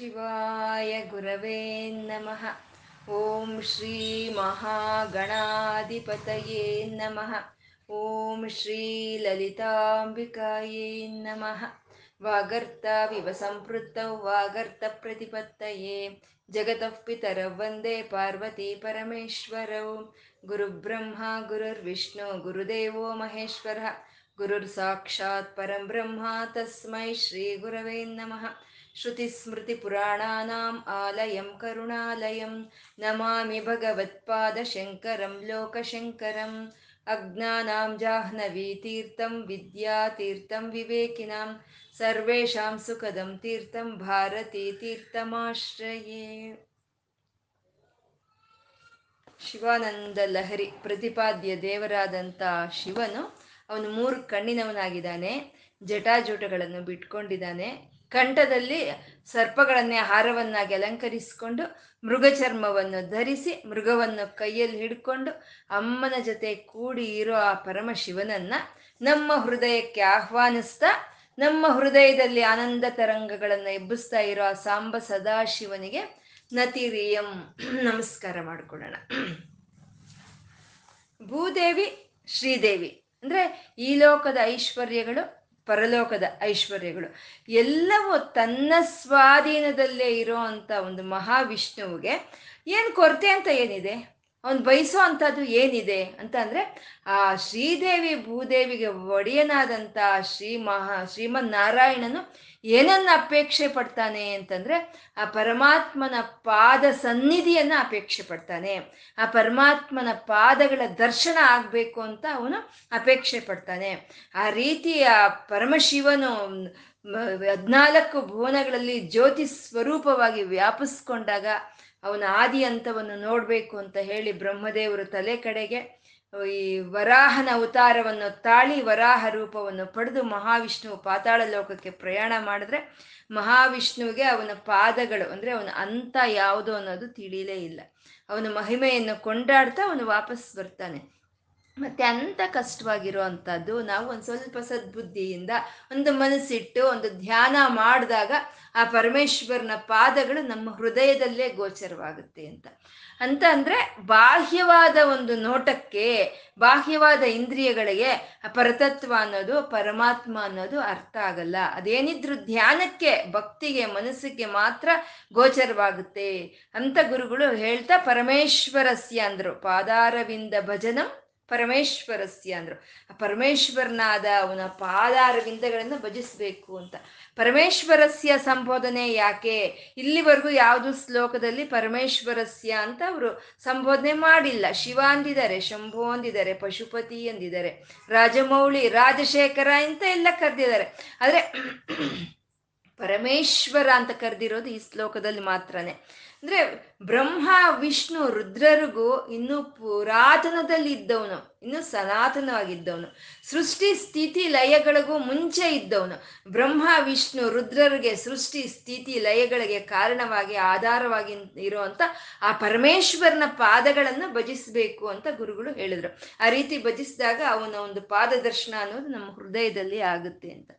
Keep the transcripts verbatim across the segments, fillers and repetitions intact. ಶಿವಾಯ ಗುರವೇ ನಮಃ. ಓಂ ಶ್ರೀ ಮಹಾಗಣಾಧಿಪತಯೇ ನಮಃ. ಓಂ ಶ್ರೀ ಲಲಿತಾಂಬಿಕಾಯೇ ನಮಃ. ವಾಗರ್ತ ವಿವ ಸಂಪೃತ್ತೌ ವಾಗರ್ತ ಪ್ರತಿಪತ್ತಯೇ ಜಗತಃ ಪಿತರೌ ವಂದೇ ಪಾರ್ವತಿ ಪರಮೇಶ್ವರೌ. ಗುರುಬ್ರಹ್ಮ ಗುರುರ್ವಿಷ್ಣು ಗುರುದೇವೋ ಮಹೇಶ್ವರಃ. ಗುರುರ್ ಸಾಕ್ಷಾತ್ ಪರಂ ಬ್ರಹ್ಮ ತಸ್ಮೈ ಶ್ರೀ ಗುರವೇ ನಮಃ. ಶ್ರುತಿಸ್ಮೃತಿಪುರಾಣಾನಾಂ ಆಲಯಂ ಕರುಣಾಲಯಂ ನಮಾಮಿ ಭಗವತ್ಪಾದಶಂಕರಂ ಲೋಕಶಂಕರಂ. ಅಜ್ಞಾನಾಂ ಜಾಹ್ನವೀತೀರ್ಥಂ ವಿದ್ಯಾತೀರ್ಥಂ ವಿವೇಕಿನಾಂ ಸರ್ವೇಷಾಂ ಸುಖದಂ ತೀರ್ಥಂ ಭಾರತೀ ತೀರ್ಥಮಾಶ್ರಯೇ. ಶಿವಾನಂದ ಲಹರಿ ಪ್ರತಿಪಾದ್ಯ ದೇವರಾದಂಥ ಶಿವನು ಅವನು ಮೂರು ಕಣ್ಣಿನವನಾಗಿದ್ದಾನೆ, ಜಟಾಜೂಟಗಳನ್ನು ಬಿಟ್ಕೊಂಡಿದ್ದಾನೆ, ಕಂಠದಲ್ಲಿ ಸರ್ಪಗಳನ್ನೇ ಹಾರವನ್ನಾಗಿ ಅಲಂಕರಿಸಿಕೊಂಡು ಮೃಗಚರ್ಮವನ್ನು ಧರಿಸಿ ಮೃಗವನ್ನು ಕೈಯಲ್ಲಿ ಹಿಡ್ಕೊಂಡು ಅಮ್ಮನ ಜೊತೆ ಕೂಡಿ ಇರೋ ಆ ಪರಮಶಿವನನ್ನ ನಮ್ಮ ಹೃದಯಕ್ಕೆ ಆಹ್ವಾನಿಸ್ತಾ ನಮ್ಮ ಹೃದಯದಲ್ಲಿ ಆನಂದ ತರಂಗಗಳನ್ನು ಎಬ್ಬಿಸ್ತಾ ಇರೋ ಆ ಸಾಂಬ ಸದಾಶಿವನಿಗೆ ನತಿರಿಯಂ ನಮಸ್ಕಾರ ಮಾಡಿಕೊಳ್ಳೋಣ. ಭೂದೇವಿ ಶ್ರೀದೇವಿ ಅಂದರೆ ಈ ಲೋಕದ ಐಶ್ವರ್ಯಗಳು, ಪರಲೋಕದ ಐಶ್ವರ್ಯಗಳು ಎಲ್ಲವೂ ತನ್ನ ಸ್ವಾಧೀನದಲ್ಲೇ ಇರೋ ಅಂಥ ಒಂದು ಮಹಾವಿಷ್ಣುವಿಗೆ ಏನು ಕೊರತೆ ಅಂತ ಏನಿದೆ, ಅವನು ಬಯಸೋ ಅಂಥದ್ದು ಏನಿದೆ ಅಂತ ಅಂದರೆ ಆ ಶ್ರೀದೇವಿ ಭೂದೇವಿಗೆ ಒಡೆಯನಾದಂಥ ಶ್ರೀ ಮಹಾ ಶ್ರೀಮನ್ನಾರಾಯಣನು ಏನನ್ನು ಅಪೇಕ್ಷೆ ಪಡ್ತಾನೆ ಅಂತಂದರೆ ಆ ಪರಮಾತ್ಮನ ಪಾದ ಸನ್ನಿಧಿಯನ್ನು ಅಪೇಕ್ಷೆ ಪಡ್ತಾನೆ, ಆ ಪರಮಾತ್ಮನ ಪಾದಗಳ ದರ್ಶನ ಆಗಬೇಕು ಅಂತ ಅವನು ಅಪೇಕ್ಷೆ ಪಡ್ತಾನೆ. ಆ ರೀತಿಯ ಪರಮಶಿವನು ಹದಿನಾಲ್ಕು ಭುವನಗಳಲ್ಲಿ ಜ್ಯೋತಿ ಸ್ವರೂಪವಾಗಿ ವ್ಯಾಪಿಸ್ಕೊಂಡಾಗ ಅವನ ಆದಿ ಅಂತವನ್ನು ನೋಡಬೇಕು ಅಂತ ಹೇಳಿ ಬ್ರಹ್ಮದೇವರು ತಲೆ ಕಡೆಗೆ ಈ ವರಾಹನ ಅವತಾರವನ್ನು ತಾಳಿ ವರಾಹ ರೂಪವನ್ನು ಪಡೆದು ಮಹಾವಿಷ್ಣುವು ಪಾತಾಳ ಲೋಕಕ್ಕೆ ಪ್ರಯಾಣ ಮಾಡಿದ್ರೆ ಮಹಾವಿಷ್ಣುವಿಗೆ ಅವನ ಪಾದಗಳು ಅಂದರೆ ಅವನ ಅಂತ ಯಾವುದು ಅನ್ನೋದು ತಿಳಿಯಲೇ ಇಲ್ಲ. ಅವನ ಮಹಿಮೆಯನ್ನು ಕೊಂಡಾಡ್ತಾ ಅವನು ವಾಪಸ್ ಬರ್ತಾನೆ. ಮತ್ತೆ ಅಂಥ ಕಷ್ಟವಾಗಿರೋ ಅಂಥದ್ದು ನಾವು ಒಂದು ಸ್ವಲ್ಪ ಸದ್ಬುದ್ಧಿಯಿಂದ ಒಂದು ಮನಸ್ಸಿಟ್ಟು ಒಂದು ಧ್ಯಾನ ಮಾಡಿದಾಗ ಆ ಪರಮೇಶ್ವರನ ಪಾದಗಳು ನಮ್ಮ ಹೃದಯದಲ್ಲೇ ಗೋಚರವಾಗುತ್ತೆ ಅಂತ ಅಂತ ಅಂದರೆ ಬಾಹ್ಯವಾದ ಒಂದು ನೋಟಕ್ಕೆ ಬಾಹ್ಯವಾದ ಇಂದ್ರಿಯಗಳಿಗೆ ಪರತತ್ವ ಅನ್ನೋದು ಪರಮಾತ್ಮ ಅನ್ನೋದು ಅರ್ಥ ಆಗಲ್ಲ. ಅದೇನಿದ್ರು ಧ್ಯಾನಕ್ಕೆ ಭಕ್ತಿಗೆ ಮನಸ್ಸಿಗೆ ಮಾತ್ರ ಗೋಚರವಾಗುತ್ತೆ ಅಂತ ಗುರುಗಳು ಹೇಳ್ತಾ ಪರಮೇಶ್ವರಸ್ಯ ಅಂದರು. ಪಾದಾರವಿಂದ ಭಜನಂ ಪರಮೇಶ್ವರಸ್ಯ ಅಂದರು. ಪರಮೇಶ್ವರನಾದ ಅವನ ಪಾದಾರವಿಂದಗಳನ್ನು ಭಜಿಸಬೇಕು ಅಂತ. ಪರಮೇಶ್ವರಸ್ಯ ಸಂಬೋಧನೆ ಯಾಕೆ? ಇಲ್ಲಿವರೆಗೂ ಯಾವುದು ಶ್ಲೋಕದಲ್ಲಿ ಪರಮೇಶ್ವರಸ್ಯ ಅಂತ ಅವರು ಸಂಬೋಧನೆ ಮಾಡಿಲ್ಲ. ಶಿವ ಅಂದಿದ್ದಾರೆ, ಶಂಭೋ ಅಂದಿದ್ದಾರೆ, ಪಶುಪತಿ ಅಂದಿದ್ದಾರೆ, ರಾಜಮೌಳಿ, ರಾಜಶೇಖರ ಅಂತ ಎಲ್ಲ ಕರೆದಿದ್ದಾರೆ. ಆದರೆ ಪರಮೇಶ್ವರ ಅಂತ ಕರೆದಿರೋದು ಈ ಶ್ಲೋಕದಲ್ಲಿ ಮಾತ್ರನೇ. ಅಂದರೆ ಬ್ರಹ್ಮ ವಿಷ್ಣು ರುದ್ರರಿಗೂ ಇನ್ನೂ ಪುರಾತನದಲ್ಲಿ ಇದ್ದವನು, ಇನ್ನೂ ಸನಾತನವಾಗಿದ್ದವನು, ಸೃಷ್ಟಿ ಸ್ಥಿತಿ ಲಯಗಳಿಗೂ ಮುಂಚೆ ಇದ್ದವನು. ಬ್ರಹ್ಮ ವಿಷ್ಣು ರುದ್ರರಿಗೆ ಸೃಷ್ಟಿ ಸ್ಥಿತಿ ಲಯಗಳಿಗೆ ಕಾರಣವಾಗಿ ಆಧಾರವಾಗಿ ಇರುವಂಥ ಆ ಪರಮೇಶ್ವರನ ಪಾದಗಳನ್ನು ಭಜಿಸಬೇಕು ಅಂತ ಗುರುಗಳು ಹೇಳಿದರು. ಆ ರೀತಿ ಭಜಿಸಿದಾಗ ಅವನ ಒಂದು ಪಾದದರ್ಶನ ಅನ್ನೋದು ನಮ್ಮ ಹೃದಯದಲ್ಲಿ ಆಗುತ್ತೆ ಅಂತ.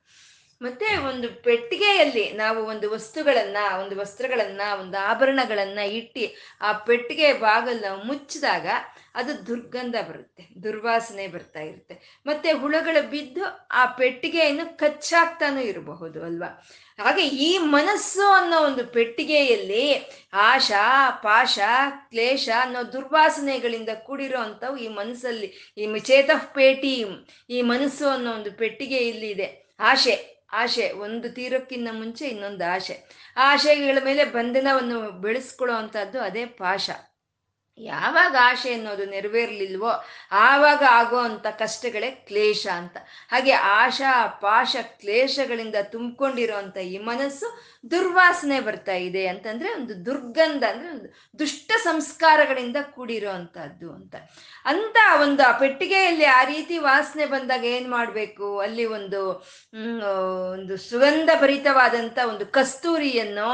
ಮತ್ತೆ ಒಂದು ಪೆಟ್ಟಿಗೆಯಲ್ಲಿ ನಾವು ಒಂದು ವಸ್ತುಗಳನ್ನ ಒಂದು ವಸ್ತ್ರಗಳನ್ನ ಒಂದು ಆಭರಣಗಳನ್ನ ಇಟ್ಟು ಆ ಪೆಟ್ಟಿಗೆ ಬಾಗಲ್ನ ಮುಚ್ಚಿದಾಗ ಅದು ದುರ್ಗಂಧ ಬರುತ್ತೆ, ದುರ್ವಾಸನೆ ಬರ್ತಾ ಇರುತ್ತೆ. ಮತ್ತೆ ಹುಳುಗಳು ಬಿದ್ದು ಆ ಪೆಟ್ಟಿಗೆಯನ್ನು ಕಚ್ಚಾಕ್ತಾನೂ ಇರಬಹುದು ಅಲ್ವಾ. ಹಾಗೆ ಈ ಮನಸ್ಸು ಅನ್ನೋ ಒಂದು ಪೆಟ್ಟಿಗೆಯಲ್ಲಿ ಆಶಾ ಪಾಶ ಕ್ಲೇಶ ಅನ್ನೋ ದುರ್ವಾಸನೆಗಳಿಂದ ಕೂಡಿರೋ ಅಂಥವು ಈ ಮನಸ್ಸಲ್ಲಿ ಈ ಚೇತಃ ಪೇಟಿ ಈ ಮನಸ್ಸು ಅನ್ನೋ ಒಂದು ಪೆಟ್ಟಿಗೆ ಇಲ್ಲಿ ಇದೆ. ಆಶೆ ಆಶೆ ಒಂದು ತೀರಕ್ಕಿಂತ ಮುಂಚೆ ಇನ್ನೊಂದು ಆಶೆ, ಆ ಆಶೆಗಳ ಮೇಲೆ ಬಂಧನವನ್ನು ಬೆಳೆಸ್ಕೊಳ್ಳೋ ಅಂಥದ್ದು ಅದೇ ಪಾಶ. ಯಾವಾಗ ಆಶೆ ಅನ್ನೋದು ನೆರವೇರ್ಲಿಲ್ವೋ ಆವಾಗ ಆಗೋ ಅಂಥ ಕಷ್ಟಗಳೇ ಕ್ಲೇಶ ಅಂತ. ಹಾಗೆ ಆಶಾ ಪಾಶ ಕ್ಲೇಶಗಳಿಂದ ತುಂಬಿಕೊಂಡಿರೋಂಥ ಈ ಮನಸ್ಸು ದುರ್ವಾಸನೆ ಬರ್ತಾ ಇದೆ ಅಂತಂದರೆ ಒಂದು ದುರ್ಗಂಧ ಅಂದರೆ ಒಂದು ದುಷ್ಟ ಸಂಸ್ಕಾರಗಳಿಂದ ಕೂಡಿರೋ ಅಂಥದ್ದು ಅಂತ ಅಂತ ಒಂದು ಆ ಪೆಟ್ಟಿಗೆಯಲ್ಲಿ ಆ ರೀತಿ ವಾಸನೆ ಬಂದಾಗ ಏನು ಮಾಡಬೇಕು, ಅಲ್ಲಿ ಒಂದು ಒಂದು ಸುಗಂಧ ಭರಿತವಾದಂಥ ಒಂದು ಕಸ್ತೂರಿಯನ್ನೋ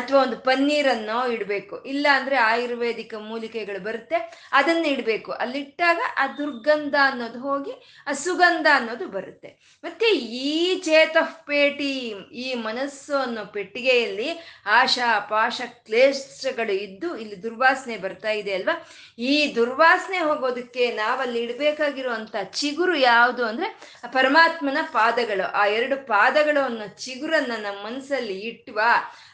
ಅಥವಾ ಒಂದು ಪನ್ನೀರನ್ನೋ ಇಡಬೇಕು. ಇಲ್ಲ ಅಂದರೆ ಆಯುರ್ವೇದಿಕ ಮೂಲಿಕೆ ವಾಸನೆಗಳು ಬರುತ್ತೆ, ಅದನ್ನ ಇಡಬೇಕು. ಅಲ್ಲಿಟ್ಟಾಗ ಆ ದುರ್ಗಂಧ ಅನ್ನೋದು ಹೋಗಿ ಆ ಸುಗಂಧ ಅನ್ನೋದು ಬರುತ್ತೆ. ಮತ್ತೆ ಈ ಚೇತಃ ಪೇಟಿ, ಈ ಮನಸ್ಸು ಅನ್ನೋ ಪೆಟ್ಟಿಗೆಯಲ್ಲಿ ಆಶಾ ಪಾಶ ಕ್ಲೇಶಗಳು ಇದ್ದು ಇಲ್ಲಿ ದುರ್ವಾಸನೆ ಬರ್ತಾ ಇದೆ ಅಲ್ವಾ. ಈ ದುರ್ವಾಸನೆ ಹೋಗೋದಕ್ಕೆ ನಾವಲ್ಲಿ ಇಡಬೇಕಾಗಿರುವಂತ ಚಿಗುರು ಯಾವುದು ಅಂದ್ರೆ ಪರಮಾತ್ಮನ ಪಾದಗಳು. ಆ ಎರಡು ಪಾದಗಳು ಅನ್ನೋ ಚಿಗುರನ್ನ ನಮ್ಮ ಮನಸ್ಸಲ್ಲಿ ಇಟ್ವಾ,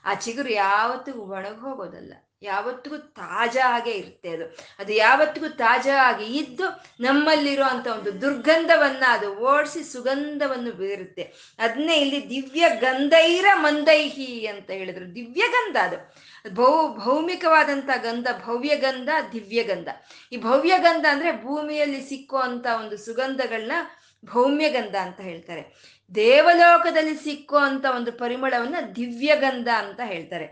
ಆ ಚಿಗುರು ಯಾವತ್ತಿಗೂ ಒಣಗೋಗೋದಲ್ಲ, ಯಾವತ್ತಿಗೂ ತಾಜಾ ಆಗೇ ಇರುತ್ತೆ. ಅದು ಅದು ಯಾವತ್ತಿಗೂ ತಾಜಾ ಆಗಿ ಇದ್ದು ನಮ್ಮಲ್ಲಿರೋ ಅಂತ ಒಂದು ದುರ್ಗಂಧವನ್ನ ಅದು ಓಡಿಸಿ ಸುಗಂಧವನ್ನು ಬೀರುತ್ತೆ. ಅದನ್ನೇ ಇಲ್ಲಿ ದಿವ್ಯ ಗಂಧೈರ ಮಂದೈಹಿ ಅಂತ ಹೇಳಿದ್ರು. ದಿವ್ಯ ಗಂಧ ಅದು ಭೌ ಭೌಮಿಕವಾದಂಥ ಗಂಧ, ಭವ್ಯ ಗಂಧ, ದಿವ್ಯ ಗಂಧ. ಈ ಭವ್ಯ ಗಂಧ ಅಂದ್ರೆ ಭೂಮಿಯಲ್ಲಿ ಸಿಕ್ಕುವಂತ ಒಂದು ಸುಗಂಧಗಳನ್ನ ಭೌಮ್ಯ ಗಂಧ ಅಂತ ಹೇಳ್ತಾರೆ. ದೇವಲೋಕದಲ್ಲಿ ಸಿಕ್ಕುವಂತ ಒಂದು ಪರಿಮಳವನ್ನ ದಿವ್ಯ ಗಂಧ ಅಂತ ಹೇಳ್ತಾರೆ.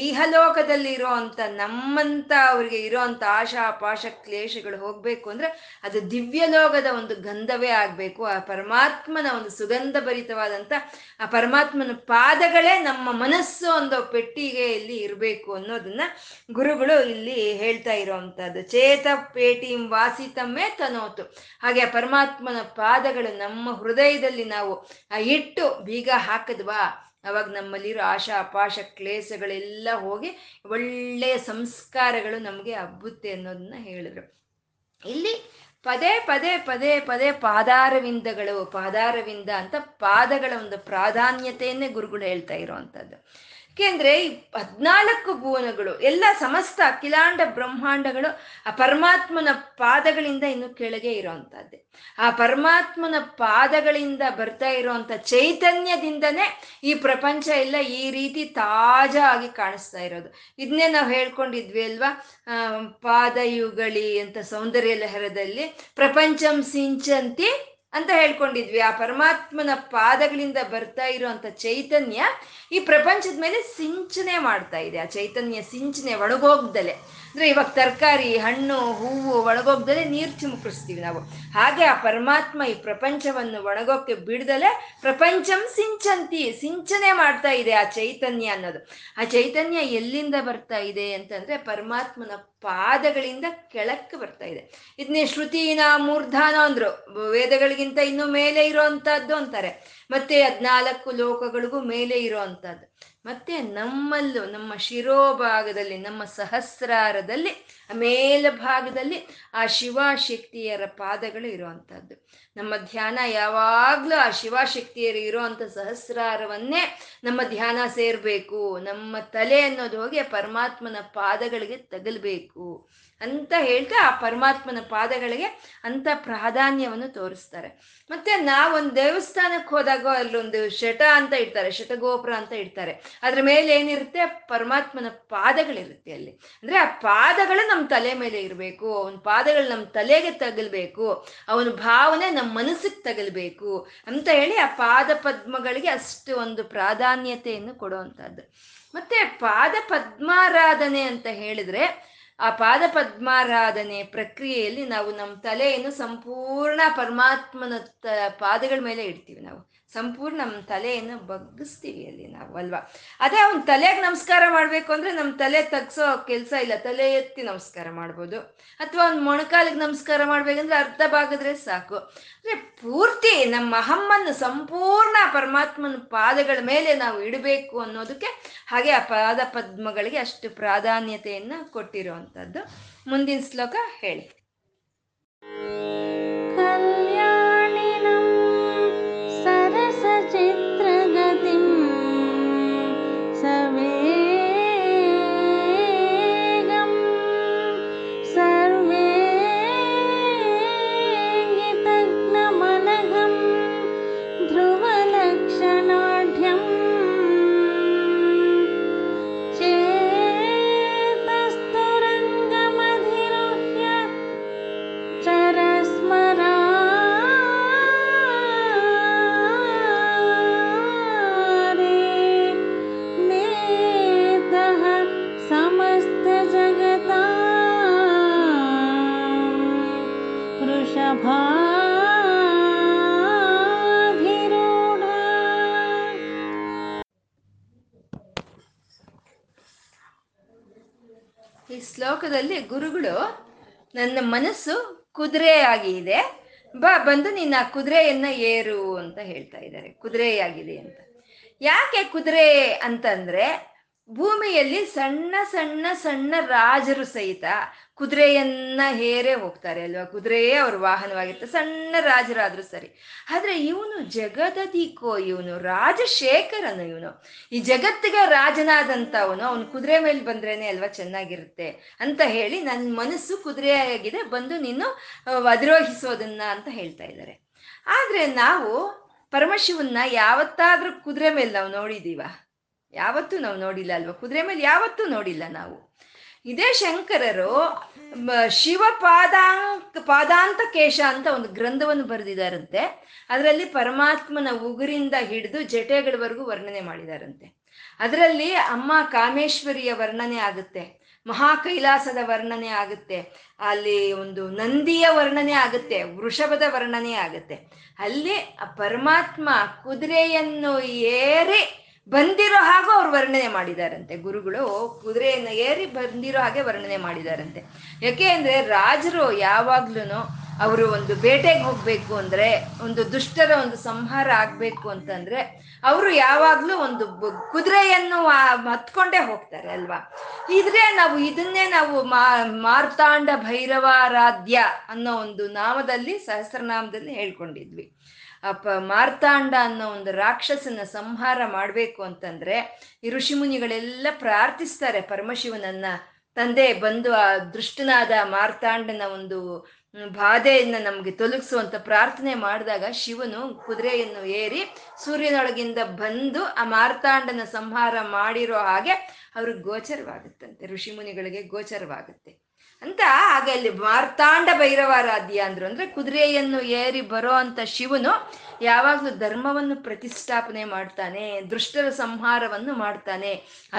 ಈಹಲೋಕದಲ್ಲಿ ಇರೋಂಥ ನಮ್ಮಂತ ಅವರಿಗೆ ಇರೋಂಥ ಆಶಾ ಪಾಶ ಕ್ಲೇಶಗಳು ಹೋಗ್ಬೇಕು ಅಂದ್ರೆ ಅದು ದಿವ್ಯ ಲೋಕದ ಒಂದು ಗಂಧವೇ ಆಗ್ಬೇಕು. ಆ ಪರಮಾತ್ಮನ ಒಂದು ಸುಗಂಧ ಭರಿತವಾದಂತ ಆ ಪರಮಾತ್ಮನ ಪಾದಗಳೇ ನಮ್ಮ ಮನಸ್ಸು ಒಂದು ಪೆಟ್ಟಿಗೆಯಲ್ಲಿ ಇರಬೇಕು ಅನ್ನೋದನ್ನ ಗುರುಗಳು ಇಲ್ಲಿ ಹೇಳ್ತಾ ಇರೋವಂಥದ್ದು. ಚೇತ ಪೇಟಿಂ ವಾಸಿತಮ್ಮೆ ತನೋತು, ಹಾಗೆ ಆ ಪರಮಾತ್ಮನ ಪಾದಗಳು ನಮ್ಮ ಹೃದಯದಲ್ಲಿ ನಾವು ಇಟ್ಟು ಬೀಗ ಹಾಕದ್ವಾ, ಅವಾಗ ನಮ್ಮಲ್ಲಿರೋ ಆಶಾ ಪಾಶ ಕ್ಲೇಶಗಳೆಲ್ಲ ಹೋಗಿ ಒಳ್ಳೆಯ ಸಂಸ್ಕಾರಗಳು ನಮಗೆ ಹಬ್ಬುತ್ತೆ ಅನ್ನೋದನ್ನ ಹೇಳಿದ್ರು. ಇಲ್ಲಿ ಪದೇ ಪದೇ ಪದೇ ಪದೇ ಪಾದಾರವಿಂದಗಳು, ಪಾದಾರವಿಂದ ಅಂತ ಪಾದಗಳ ಒಂದು ಪ್ರಾಧಾನ್ಯತೆಯನ್ನೇ ಗುರುಗಳು ಹೇಳ್ತಾ ಇರುವಂಥದ್ದು. ಏಕೆಂದ್ರೆ ಈ ಹದ್ನಾಲ್ಕು ಭುವನಗಳು ಎಲ್ಲ ಸಮಸ್ತ ಅಖಿಲಾಂಡ ಬ್ರಹ್ಮಾಂಡಗಳು ಆ ಪರಮಾತ್ಮನ ಪಾದಗಳಿಂದ ಇನ್ನು ಕೆಳಗೆ ಇರೋವಂಥದ್ದೇ. ಆ ಪರಮಾತ್ಮನ ಪಾದಗಳಿಂದ ಬರ್ತಾ ಇರೋವಂಥ ಚೈತನ್ಯದಿಂದನೇ ಈ ಪ್ರಪಂಚ ಎಲ್ಲ ಈ ರೀತಿ ತಾಜಾ ಆಗಿ ಕಾಣಿಸ್ತಾ ಇರೋದು. ಇದನ್ನೇ ನಾವು ಹೇಳ್ಕೊಂಡಿದ್ವಿ ಅಲ್ವಾ, ಪಾದಯುಗಳಿ ಅಂತ ಸೌಂದರ್ಯ ಲಹರದಲ್ಲಿ ಪ್ರಪಂಚಂ ಸಿಂಚಂತಿ ಅಂತ ಹೇಳ್ಕೊಂಡಿದ್ವಿ. ಆ ಪರಮಾತ್ಮನ ಪಾದಗಳಿಂದ ಬರ್ತಾ ಇರುವಂತ ಚೈತನ್ಯ ಈ ಪ್ರಪಂಚದ ಮೇಲೆ ಸಿಂಚನೆ ಮಾಡ್ತಾ ಇದೆ. ಆ ಚೈತನ್ಯ ಸಿಂಚನೆ ಒಳಗೋಗ್ದಲೆ ಅಂದ್ರೆ ಇವಾಗ ತರಕಾರಿ, ಹಣ್ಣು, ಹೂವು ಒಣಗೋಗ್ದಲೆ ನೀರು ಚಿಮುಕಿಸ್ತೀವಿ ನಾವು. ಹಾಗೆ ಆ ಪರಮಾತ್ಮ ಈ ಪ್ರಪಂಚವನ್ನು ಒಣಗೋಕೆ ಬಿಡ್ದಲೆ ಪ್ರಪಂಚಂ ಸಿಂಚಂತಿ, ಸಿಂಚನೆ ಮಾಡ್ತಾ ಇದೆ ಆ ಚೈತನ್ಯ ಅನ್ನೋದು. ಆ ಚೈತನ್ಯ ಎಲ್ಲಿಂದ ಬರ್ತಾ ಇದೆ ಅಂತಂದ್ರೆ ಪರಮಾತ್ಮನ ಪಾದಗಳಿಂದ ಕೆಳಕ್ಕೆ ಬರ್ತಾ ಇದೆ. ಇದನ್ನೇ ಶ್ರುತಿನ ಮೂರ್ಧಾನ ಅಂದ್ರು, ವೇದಗಳಿಗಿಂತ ಇನ್ನೂ ಮೇಲೆ ಇರೋವಂಥದ್ದು ಅಂತಾರೆ. ಮತ್ತೆ ಹದ್ನಾಲ್ಕು ಲೋಕಗಳಿಗೂ ಮೇಲೆ ಇರೋವಂಥದ್ದು. ಮತ್ತೆ ನಮ್ಮಲ್ಲೂ ನಮ್ಮ ಶಿರೋಭಾಗದಲ್ಲಿ, ನಮ್ಮ ಸಹಸ್ರಾರದಲ್ಲಿ, ಮೇಲ್ಭಾಗದಲ್ಲಿ ಆ ಶಿವಶಕ್ತಿಯರ ಪಾದಗಳು ಇರುವಂತಹದ್ದು. ನಮ್ಮ ಧ್ಯಾನ ಯಾವಾಗ್ಲೂ ಆ ಶಿವಶಕ್ತಿಯರು ಇರುವಂತ ಸಹಸ್ರಾರವನ್ನೇ ನಮ್ಮ ಧ್ಯಾನ ಸೇರ್ಬೇಕು. ನಮ್ಮ ತಲೆ ಅನ್ನೋದು ಹೋಗಿ ಪರಮಾತ್ಮನ ಪಾದಗಳಿಗೆ ತಗಲ್ಬೇಕು ಅಂತ ಹೇಳ್ತಾ ಆ ಪರಮಾತ್ಮನ ಪಾದಗಳಿಗೆ ಅಂತ ಪ್ರಾಧಾನ್ಯವನ್ನು ತೋರಿಸ್ತಾರೆ. ಮತ್ತೆ ನಾವೊಂದು ದೇವಸ್ಥಾನಕ್ಕೆ ಹೋದಾಗ ಅಲ್ಲೊಂದು ಶಟ ಅಂತ ಇಡ್ತಾರೆ, ಶಟಗೋಪುರ ಅಂತ ಇಡ್ತಾರೆ. ಅದ್ರ ಮೇಲೆ ಏನಿರುತ್ತೆ? ಪರಮಾತ್ಮನ ಪಾದಗಳಿರುತ್ತೆ ಅಲ್ಲಿ. ಅಂದ್ರೆ ಆ ಪಾದಗಳು ನಮ್ಮ ತಲೆ ಮೇಲೆ ಇರಬೇಕು, ಅವನ ಪಾದಗಳು ನಮ್ಮ ತಲೆಗೆ ತಗಲ್ಬೇಕು, ಅವನ ಭಾವನೆ ನಮ್ಮ ಮನಸ್ಸಿಗೆ ತಗಲ್ಬೇಕು ಅಂತ ಹೇಳಿ ಆ ಪಾದ ಪದ್ಮಗಳಿಗೆ ಅಷ್ಟು ಒಂದು ಪ್ರಾಧಾನ್ಯತೆಯನ್ನು ಕೊಡುವಂತಹದ್ದು. ಮತ್ತೆ ಪಾದ ಪದ್ಮಾರಾಧನೆ ಅಂತ ಹೇಳಿದ್ರೆ ಆ ಪಾದ ಪದ್ಮಾರಾಧನೆ ಪ್ರಕ್ರಿಯೆಯಲ್ಲಿ ನಾವು ನಮ್ಮ ತಲೆಯನ್ನು ಸಂಪೂರ್ಣ ಪರಮಾತ್ಮನ ತ ಪಾದಗಳ ಮೇಲೆ ಇಡ್ತೀವಿ. ನಾವು ಸಂಪೂರ್ಣ ನಮ್ಮ ತಲೆಯನ್ನು ಬಗ್ಗಿಸ್ತೀವಿ ಅಲ್ಲಿ ನಾವು ಅಲ್ವಾ. ಅದೇ ಅವ್ನ ತಲೆಗೆ ನಮಸ್ಕಾರ ಮಾಡಬೇಕು ಅಂದರೆ ನಮ್ಮ ತಲೆ ತಗ್ಸೋ ಕೆಲಸ ಇಲ್ಲ, ತಲೆ ಎತ್ತಿ ನಮಸ್ಕಾರ ಮಾಡ್ಬೋದು. ಅಥವಾ ಅವ್ನ ಮೊಣಕಾಲಿಗೆ ನಮಸ್ಕಾರ ಮಾಡಬೇಕಂದ್ರೆ ಅರ್ಧ ಬಾಗಿದ್ರೆ ಸಾಕು. ಅಂದರೆ ಪೂರ್ತಿ ನಮ್ಮ ಅಹಮ್ಮನ್ನು ಸಂಪೂರ್ಣ ಪರಮಾತ್ಮನ ಪಾದಗಳ ಮೇಲೆ ನಾವು ಇಡಬೇಕು ಅನ್ನೋದಕ್ಕೆ ಹಾಗೆ ಆ ಪಾದ ಪದ್ಮಗಳಿಗೆ ಅಷ್ಟು ಪ್ರಾಧಾನ್ಯತೆಯನ್ನು ಕೊಟ್ಟಿರುವಂಥದ್ದು. ಮುಂದಿನ ಶ್ಲೋಕ ಹೇಳಿ. Let us ಈ ಶ್ಲೋಕದಲ್ಲಿ ಗುರುಗಳು ನನ್ನ ಮನಸ್ಸು ಕುದುರೆಯಾಗಿ ಇದೆ, ಬಾ ಬಂದು ನೀನು ಆ ಕುದುರೆಯನ್ನ ಏರು ಅಂತ ಹೇಳ್ತಾ ಇದ್ದಾರೆ. ಕುದುರೆಯಾಗಿದೆ ಅಂತ. ಯಾಕೆ ಕುದುರೆ ಅಂತಂದ್ರೆ ಭೂಮಿಯಲ್ಲಿ ಸಣ್ಣ ಸಣ್ಣ ಸಣ್ಣ ರಾಜರು ಸಹಿತ ಕುದುರೆಯನ್ನ ಹೇರೇ ಹೋಗ್ತಾರೆ ಅಲ್ವಾ, ಕುದುರೆಯೇ ಅವ್ರ ವಾಹನವಾಗಿರುತ್ತೆ. ಸಣ್ಣ ರಾಜರಾದ್ರೂ ಸರಿ. ಆದ್ರೆ ಇವನು ಜಗದಧಿಕೋ, ಇವನು ರಾಜಶೇಖರನು, ಇವನು ಈ ಜಗತ್ತಿಗೆ ರಾಜನಾದಂಥವನು. ಅವನು ಕುದುರೆ ಮೇಲೆ ಬಂದ್ರೇನೆ ಅಲ್ವಾ ಚೆನ್ನಾಗಿರುತ್ತೆ ಅಂತ ಹೇಳಿ ನನ್ನ ಮನಸ್ಸು ಕುದುರೆಯಾಗಿದೆ, ಬಂದು ನೀನು ಅಧಿರೋಹಿಸೋದನ್ನ ಅಂತ ಹೇಳ್ತಾ ಇದ್ದಾರೆ. ಆದ್ರೆ ನಾವು ಪರಮಶಿವನ್ನ ಯಾವತ್ತಾದ್ರೂ ಕುದುರೆ ಮೇಲೆ ನಾವು ನೋಡಿದೀವ? ಯಾವತ್ತೂ ನಾವು ನೋಡಿಲ್ಲ ಅಲ್ವಾ, ಕುದುರೆ ಮೇಲೆ ಯಾವತ್ತೂ ನೋಡಿಲ್ಲ ನಾವು. ಇದೇ ಶಂಕರರು ಶಿವ ಪಾದಾಂಕ ಪಾದಾಂತ ಕೇಶ ಅಂತ ಒಂದು ಗ್ರಂಥವನ್ನು ಬರೆದಿದ್ದಾರಂತೆ. ಅದರಲ್ಲಿ ಪರಮಾತ್ಮನ ಉಗುರಿಂದ ಹಿಡಿದು ಜಟೆಗಳವರೆಗೂ ವರ್ಣನೆ ಮಾಡಿದಾರಂತೆ. ಅದರಲ್ಲಿ ಅಮ್ಮ ಕಾಮೇಶ್ವರಿಯ ವರ್ಣನೆ ಆಗುತ್ತೆ, ಮಹಾಕೈಲಾಸದ ವರ್ಣನೆ ಆಗುತ್ತೆ, ಅಲ್ಲಿ ಒಂದು ನಂದಿಯ ವರ್ಣನೆ ಆಗುತ್ತೆ, ವೃಷಭದ ವರ್ಣನೆ ಆಗುತ್ತೆ. ಅಲ್ಲಿ ಪರಮಾತ್ಮ ಕುದುರೆಯನ್ನು ಏರಿ ಬಂದಿರೋ ಹಾಗೂ ಅವ್ರು ವರ್ಣನೆ ಮಾಡಿದಾರಂತೆ. ಗುರುಗಳು ಕುದುರೆಯನ್ನು ಏರಿ ಬಂದಿರೋ ಹಾಗೆ ವರ್ಣನೆ ಮಾಡಿದಾರಂತೆ. ಯಾಕೆ ಅಂದ್ರೆ ರಾಜರು ಯಾವಾಗ್ಲೂ ಅವರು ಒಂದು ಬೇಟೆಗೆ ಹೋಗ್ಬೇಕು ಅಂದ್ರೆ, ಒಂದು ದುಷ್ಟರ ಒಂದು ಸಂಹಾರ ಆಗ್ಬೇಕು ಅಂತಂದ್ರೆ ಅವರು ಯಾವಾಗ್ಲೂ ಒಂದು ಕುದುರೆಯನ್ನು ಹತ್ಕೊಂಡೇ ಹೋಗ್ತಾರೆ ಅಲ್ವಾ. ಇದ್ರೆ ನಾವು ಇದನ್ನೇ ನಾವು ಮಾರ್ತಾಂಡ ಭೈರವಾರಾಧ್ಯ ಅನ್ನೋ ಒಂದು ನಾಮದಲ್ಲಿ, ಸಹಸ್ರನಾಮದಲ್ಲಿ ಹೇಳ್ಕೊಂಡಿದ್ವಿ. ಅಪ್ಪ ಮಾರ್ತಾಂಡ ಅನ್ನೋ ಒಂದು ರಾಕ್ಷಸನ ಸಂಹಾರ ಮಾಡಬೇಕು ಅಂತಂದ್ರೆ ಈ ಋಷಿಮುನಿಗಳೆಲ್ಲ ಪ್ರಾರ್ಥಿಸ್ತಾರೆ ಪರಮಶಿವನನ್ನ, ತಂದೆ ಬಂದು ಆ ದುಷ್ಟನಾದ ಮಾರ್ತಾಂಡನ ಒಂದು ಬಾಧೆಯನ್ನ ನಮ್ಗೆ ತೊಲಗಿಸುವಂತ ಪ್ರಾರ್ಥನೆ ಮಾಡಿದಾಗ ಶಿವನು ಕುದುರೆಯನ್ನು ಏರಿ ಸೂರ್ಯನೊಳಗಿಂದ ಬಂದು ಆ ಮಾರ್ತಾಂಡನ ಸಂಹಾರ ಮಾಡಿರೋ ಹಾಗೆ ಅವ್ರಿಗೆ ಗೋಚರವಾಗುತ್ತಂತೆ, ಋಷಿಮುನಿಗಳಿಗೆ ಗೋಚರವಾಗುತ್ತೆ ಅಂತ. ಹಾಗೆ ಅಲ್ಲಿ ಮಾರ್ತಾಂಡ ಭೈರವಾರಾಧ್ಯ ಅಂದ್ರು ಅಂದ್ರೆ ಕುದುರೆಯನ್ನು ಏರಿ ಬರೋ ಅಂತ ಶಿವನು ಯಾವಾಗ್ಲೂ ಧರ್ಮವನ್ನು ಪ್ರತಿಷ್ಠಾಪನೆ ಮಾಡ್ತಾನೆ, ದುಷ್ಟರ ಸಂಹಾರವನ್ನು ಮಾಡ್ತಾನೆ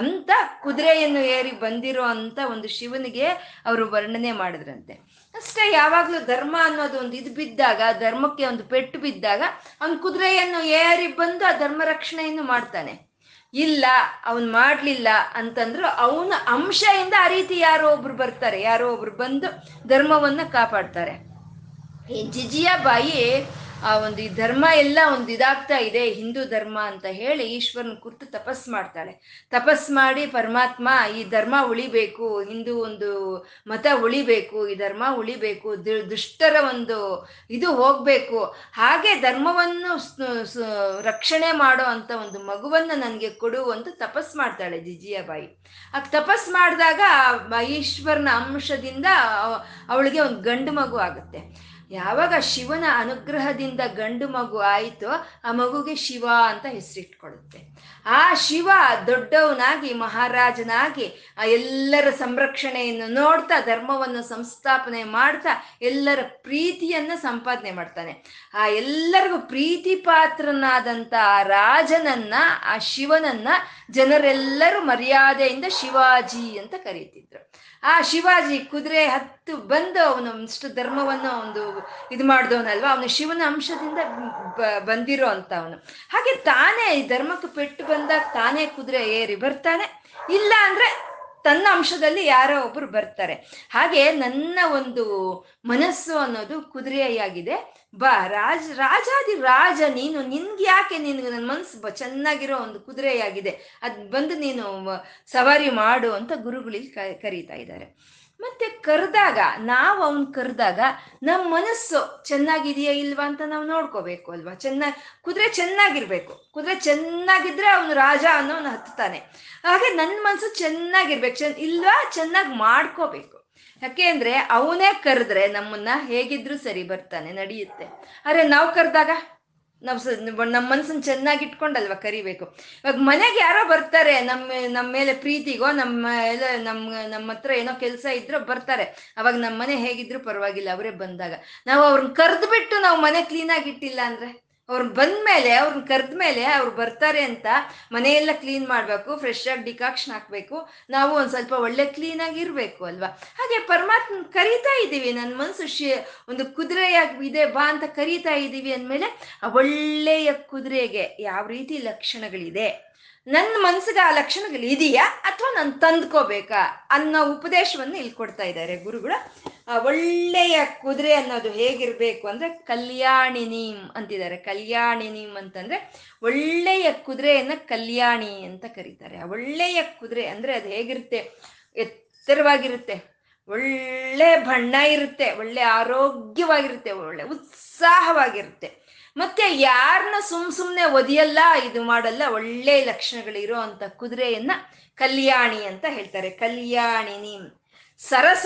ಅಂತ ಕುದುರೆಯನ್ನು ಏರಿ ಬಂದಿರೋ ಅಂತ ಒಂದು ಶಿವನಿಗೆ ಅವರು ವರ್ಣನೆ ಮಾಡಿದ್ರಂತೆ. ಅಷ್ಟೇ, ಯಾವಾಗ್ಲೂ ಧರ್ಮ ಅನ್ನೋದು ಒಂದು ಇದು ಬಿದ್ದಾಗ, ಧರ್ಮಕ್ಕೆ ಒಂದು ಪೆಟ್ಟು ಬಿದ್ದಾಗ ಅವನು ಕುದುರೆಯನ್ನು ಏರಿ ಬಂದು ಆ ಧರ್ಮ ರಕ್ಷಣೆಯನ್ನು ಮಾಡ್ತಾನೆ. ಇಲ್ಲ ಅವನ್ ಮಾಡ್ಲಿಲ್ಲ ಅಂತಂದ್ರು ಅವನ ಅಂಶದಿಂದ ಆ ರೀತಿ ಯಾರೋ ಒಬ್ರು ಬರ್ತಾರೆ, ಯಾರೋ ಒಬ್ರು ಬಂದು ಧರ್ಮವನ್ನ ಕಾಪಾಡ್ತಾರೆ. ಈ ಜಿಜಿಯಾಬಾಯಿ ಆ ಒಂದು ಈ ಧರ್ಮ ಎಲ್ಲ ಒಂದು ಇದಾಗ್ತಾ ಇದೆ ಹಿಂದೂ ಧರ್ಮ ಅಂತ ಹೇಳಿ ಈಶ್ವರನ ಕುರಿತು ತಪಸ್ ಮಾಡ್ತಾಳೆ. ತಪಸ್ ಮಾಡಿ ಪರಮಾತ್ಮ ಈ ಧರ್ಮ ಉಳಿಬೇಕು, ಹಿಂದೂ ಒಂದು ಮತ ಉಳಿಬೇಕು, ಈ ಧರ್ಮ ಉಳಿಬೇಕು, ದುಷ್ಟರ ಒಂದು ಇದು ಹೋಗ್ಬೇಕು, ಹಾಗೆ ಧರ್ಮವನ್ನು ರಕ್ಷಣೆ ಮಾಡೋ ಅಂತ ಒಂದು ಮಗುವನ್ನ ನನಗೆ ಕೊಡು ಅಂತ ತಪಸ್ ಮಾಡ್ತಾಳೆ ಜಿಜಿಯಾಬಾಯಿ. ಆ ತಪಸ್ ಮಾಡಿದಾಗ ಈಶ್ವರನ ಅಂಶದಿಂದ ಅವಳಿಗೆ ಒಂದು ಗಂಡು ಮಗು ಆಗುತ್ತೆ. ಯಾವಾಗ ಶಿವನ ಅನುಗ್ರಹದಿಂದ ಗಂಡು ಮಗು ಆಯಿತು, ಆ ಮಗುಗೆ ಶಿವ ಅಂತ ಹೆಸರಿಟ್ಕೊಳ್ಳುತ್ತೆ. ಆ ಶಿವ ದೊಡ್ಡವನಾಗಿ ಮಹಾರಾಜನಾಗಿ ಆ ಎಲ್ಲರ ಸಂರಕ್ಷಣೆಯನ್ನು ನೋಡ್ತಾ, ಧರ್ಮವನ್ನು ಸಂಸ್ಥಾಪನೆ ಮಾಡ್ತಾ, ಎಲ್ಲರ ಪ್ರೀತಿಯನ್ನ ಸಂಪಾದನೆ ಮಾಡ್ತಾನೆ. ಆ ಎಲ್ಲರಿಗೂ ಪ್ರೀತಿ ಪಾತ್ರನಾದಂಥ ಆ ರಾಜನನ್ನ, ಆ ಶಿವನನ್ನ ಜನರೆಲ್ಲರೂ ಮರ್ಯಾದೆಯಿಂದ ಶಿವಾಜಿ ಅಂತ ಕರೀತಿದ್ರು. ಆ ಶಿವಾಜಿ ಕುದುರೆ ಹತ್ತು ಬಂದು ಅವನು ಇಷ್ಟು ಧರ್ಮವನ್ನು ಒಂದು ಇದು ಮಾಡಿದವನಲ್ವಾ, ಅವನು ಶಿವನ ಅಂಶದಿಂದ ಬಂದಿರೋ ಅಂತ ಅವನು. ಹಾಗೆ ತಾನೇ ಈ ಧರ್ಮಕ್ಕೆ ಪೆಟ್ಟು ಬಂದಾಗ ತಾನೇ ಕುದುರೆ ಏರಿ ಬರ್ತಾನೆ, ಇಲ್ಲ ಅಂದ್ರೆ ತನ್ನ ಅಂಶದಲ್ಲಿ ಯಾರೋ ಒಬ್ರು ಬರ್ತಾರೆ. ಹಾಗೆ ನನ್ನ ಒಂದು ಮನಸ್ಸು ಅನ್ನೋದು ಕುದುರೆಯಾಗಿದೆ, ಬಾ ರಾಜ ರಾಜಾದಿ ರಾಜ ನೀನು, ನಿನ್ಗೆ ಯಾಕೆ ನಿನ್ಗೆ ನನ್ನ ಮನಸ್ಸು ಚೆನ್ನಾಗಿರೋ ಒಂದು ಕುದುರೆಯಾಗಿದೆ, ಅದ್ ಬಂದು ನೀನು ಸವಾರಿ ಮಾಡು ಅಂತ ಗುರುಗಳಿಗೆ ಕರೀತಾ ಇದ್ದಾರೆ. ಮತ್ತೆ ಕರೆದಾಗ, ನಾವು ಅವನ್ ಕರೆದಾಗ ನಮ್ಮ ಮನಸ್ಸು ಚೆನ್ನಾಗಿದೆಯಾ ಇಲ್ವಾ ಅಂತ ನಾವು ನೋಡ್ಕೋಬೇಕು ಅಲ್ವಾ. ಚೆನ್ನಾಗಿ ಕುದುರೆ ಚೆನ್ನಾಗಿರ್ಬೇಕು, ಕುದುರೆ ಚೆನ್ನಾಗಿದ್ರೆ ಅವನು ರಾಜ ಅನ್ನೋನ್ ಹತ್ತಾನೆ. ಹಾಗೆ ನನ್ನ ಮನಸ್ಸು ಚೆನ್ನಾಗಿರ್ಬೇಕು, ಚೆನ್ನ ಇಲ್ವಾ ಚೆನ್ನಾಗಿ ಮಾಡ್ಕೋಬೇಕು. ಯಾಕೆ ಅಂದ್ರೆ ಅವನೇ ಕರೆದ್ರೆ ನಮ್ಮನ್ನ ಹೇಗಿದ್ರು ಸರಿ ಬರ್ತಾನೆ, ನಡೆಯುತ್ತೆ. ಆದ್ರೆ ನಾವು ಕರೆದಾಗ ನಾವು ನಮ್ಮ ಮನಸ್ಸನ್ನ ಚೆನ್ನಾಗಿ ಇಟ್ಕೊಂಡಲ್ವ ಕರಿಬೇಕು. ಇವಾಗ ಮನೆಗೆ ಯಾರೋ ಬರ್ತಾರೆ, ನಮ್ಮ ನಮ್ಮ ಮೇಲೆ ಪ್ರೀತಿಗೋ ನಮ್ಮ ಎಲ್ಲ ನಮ್ಮ ನಮ್ಮ ಹತ್ರ ಏನೋ ಕೆಲಸ ಇದ್ರೋ ಬರ್ತಾರೆ, ಅವಾಗ ನಮ್ಮ ಮನೆ ಹೇಗಿದ್ರು ಪರವಾಗಿಲ್ಲ ಅವರೇ ಬಂದಾಗ. ನಾವು ಅವ್ರನ್ನ ಕರೆದ್ಬಿಟ್ಟು ನಾವು ಮನೆ ಕ್ಲೀನಾಗಿ ಇಟ್ಟಿಲ್ಲ ಅಂದ್ರೆ ಅವ್ರನ್ನ ಬಂದ್ಮೇಲೆ ಅವ್ರನ್ನ ಕರೆದ್ಮೇಲೆ ಅವ್ರು ಬರ್ತಾರೆ ಅಂತ ಮನೆಯೆಲ್ಲ ಕ್ಲೀನ್ ಮಾಡಬೇಕು, ಫ್ರೆಶ್ ಆಗಿ ಡಿಕಾಕ್ಷನ್ ಹಾಕಬೇಕು, ನಾವು ಒಂದು ಸ್ವಲ್ಪ ಒಳ್ಳೆ ಕ್ಲೀನ್ ಆಗಿರಬೇಕು ಅಲ್ವಾ. ಹಾಗೆ ಪರಮಾತ್ಮನ ಕರೀತಾ ಇದ್ದೀವಿ, ನನ್ನ ಮನಸ್ಸು ಶಿ ಒಂದು ಕುದುರೆಯಾಗಿ ಇದೆ ಬಾ ಅಂತ ಕರೀತಾ ಇದ್ದೀವಿ ಅಂದಮೇಲೆ ಆ ಒಳ್ಳೆಯ ಕುದುರೆಗೆ ಯಾವ ರೀತಿ ಲಕ್ಷಣಗಳಿದೆ, ನನ್ನ ಮನಸ್ಸಿಗೆ ಆ ಲಕ್ಷಣಗಳು ಇದೆಯಾ ಅಥವಾ ನಾನು ತಂದ್ಕೋಬೇಕಾ ಅನ್ನೋ ಉಪದೇಶವನ್ನು ಇಲ್ಲಿ ಕೊಡ್ತಾ ಇದ್ದಾರೆ ಗುರುಗಳು. ಆ ಒಳ್ಳೆಯ ಕುದುರೆ ಅನ್ನೋದು ಹೇಗಿರ್ಬೇಕು ಅಂದ್ರೆ ಕಲ್ಯಾಣಿನೀಂ ಅಂತಿದ್ದಾರೆ. ಕಲ್ಯಾಣಿನೀಂ ಅಂತಂದ್ರೆ ಒಳ್ಳೆಯ ಕುದುರೆಯನ್ನ ಕಲ್ಯಾಣಿ ಅಂತ ಕರೀತಾರೆ. ಆ ಒಳ್ಳೆಯ ಕುದುರೆ ಅಂದ್ರೆ ಅದು ಹೇಗಿರುತ್ತೆ, ಎತ್ತರವಾಗಿರುತ್ತೆ, ಒಳ್ಳೆ ಬಣ್ಣ ಇರುತ್ತೆ, ಒಳ್ಳೆ ಆರೋಗ್ಯವಾಗಿರುತ್ತೆ, ಒಳ್ಳೆ ಉತ್ಸಾಹವಾಗಿರುತ್ತೆ, ಮತ್ತೆ ಯಾರನ್ನ ಸುಮ್ ಸುಮ್ನೆ ಒದಿಯಲ್ಲ, ಇದು ಮಾಡಲ್ಲ, ಒಳ್ಳೆ ಲಕ್ಷಣಗಳಿರೋ ಅಂತ ಕುದುರೆಯನ್ನ ಕಲ್ಯಾಣಿ ಅಂತ ಹೇಳ್ತಾರೆ. ಕಲ್ಯಾಣಿನಿ ಸರಸ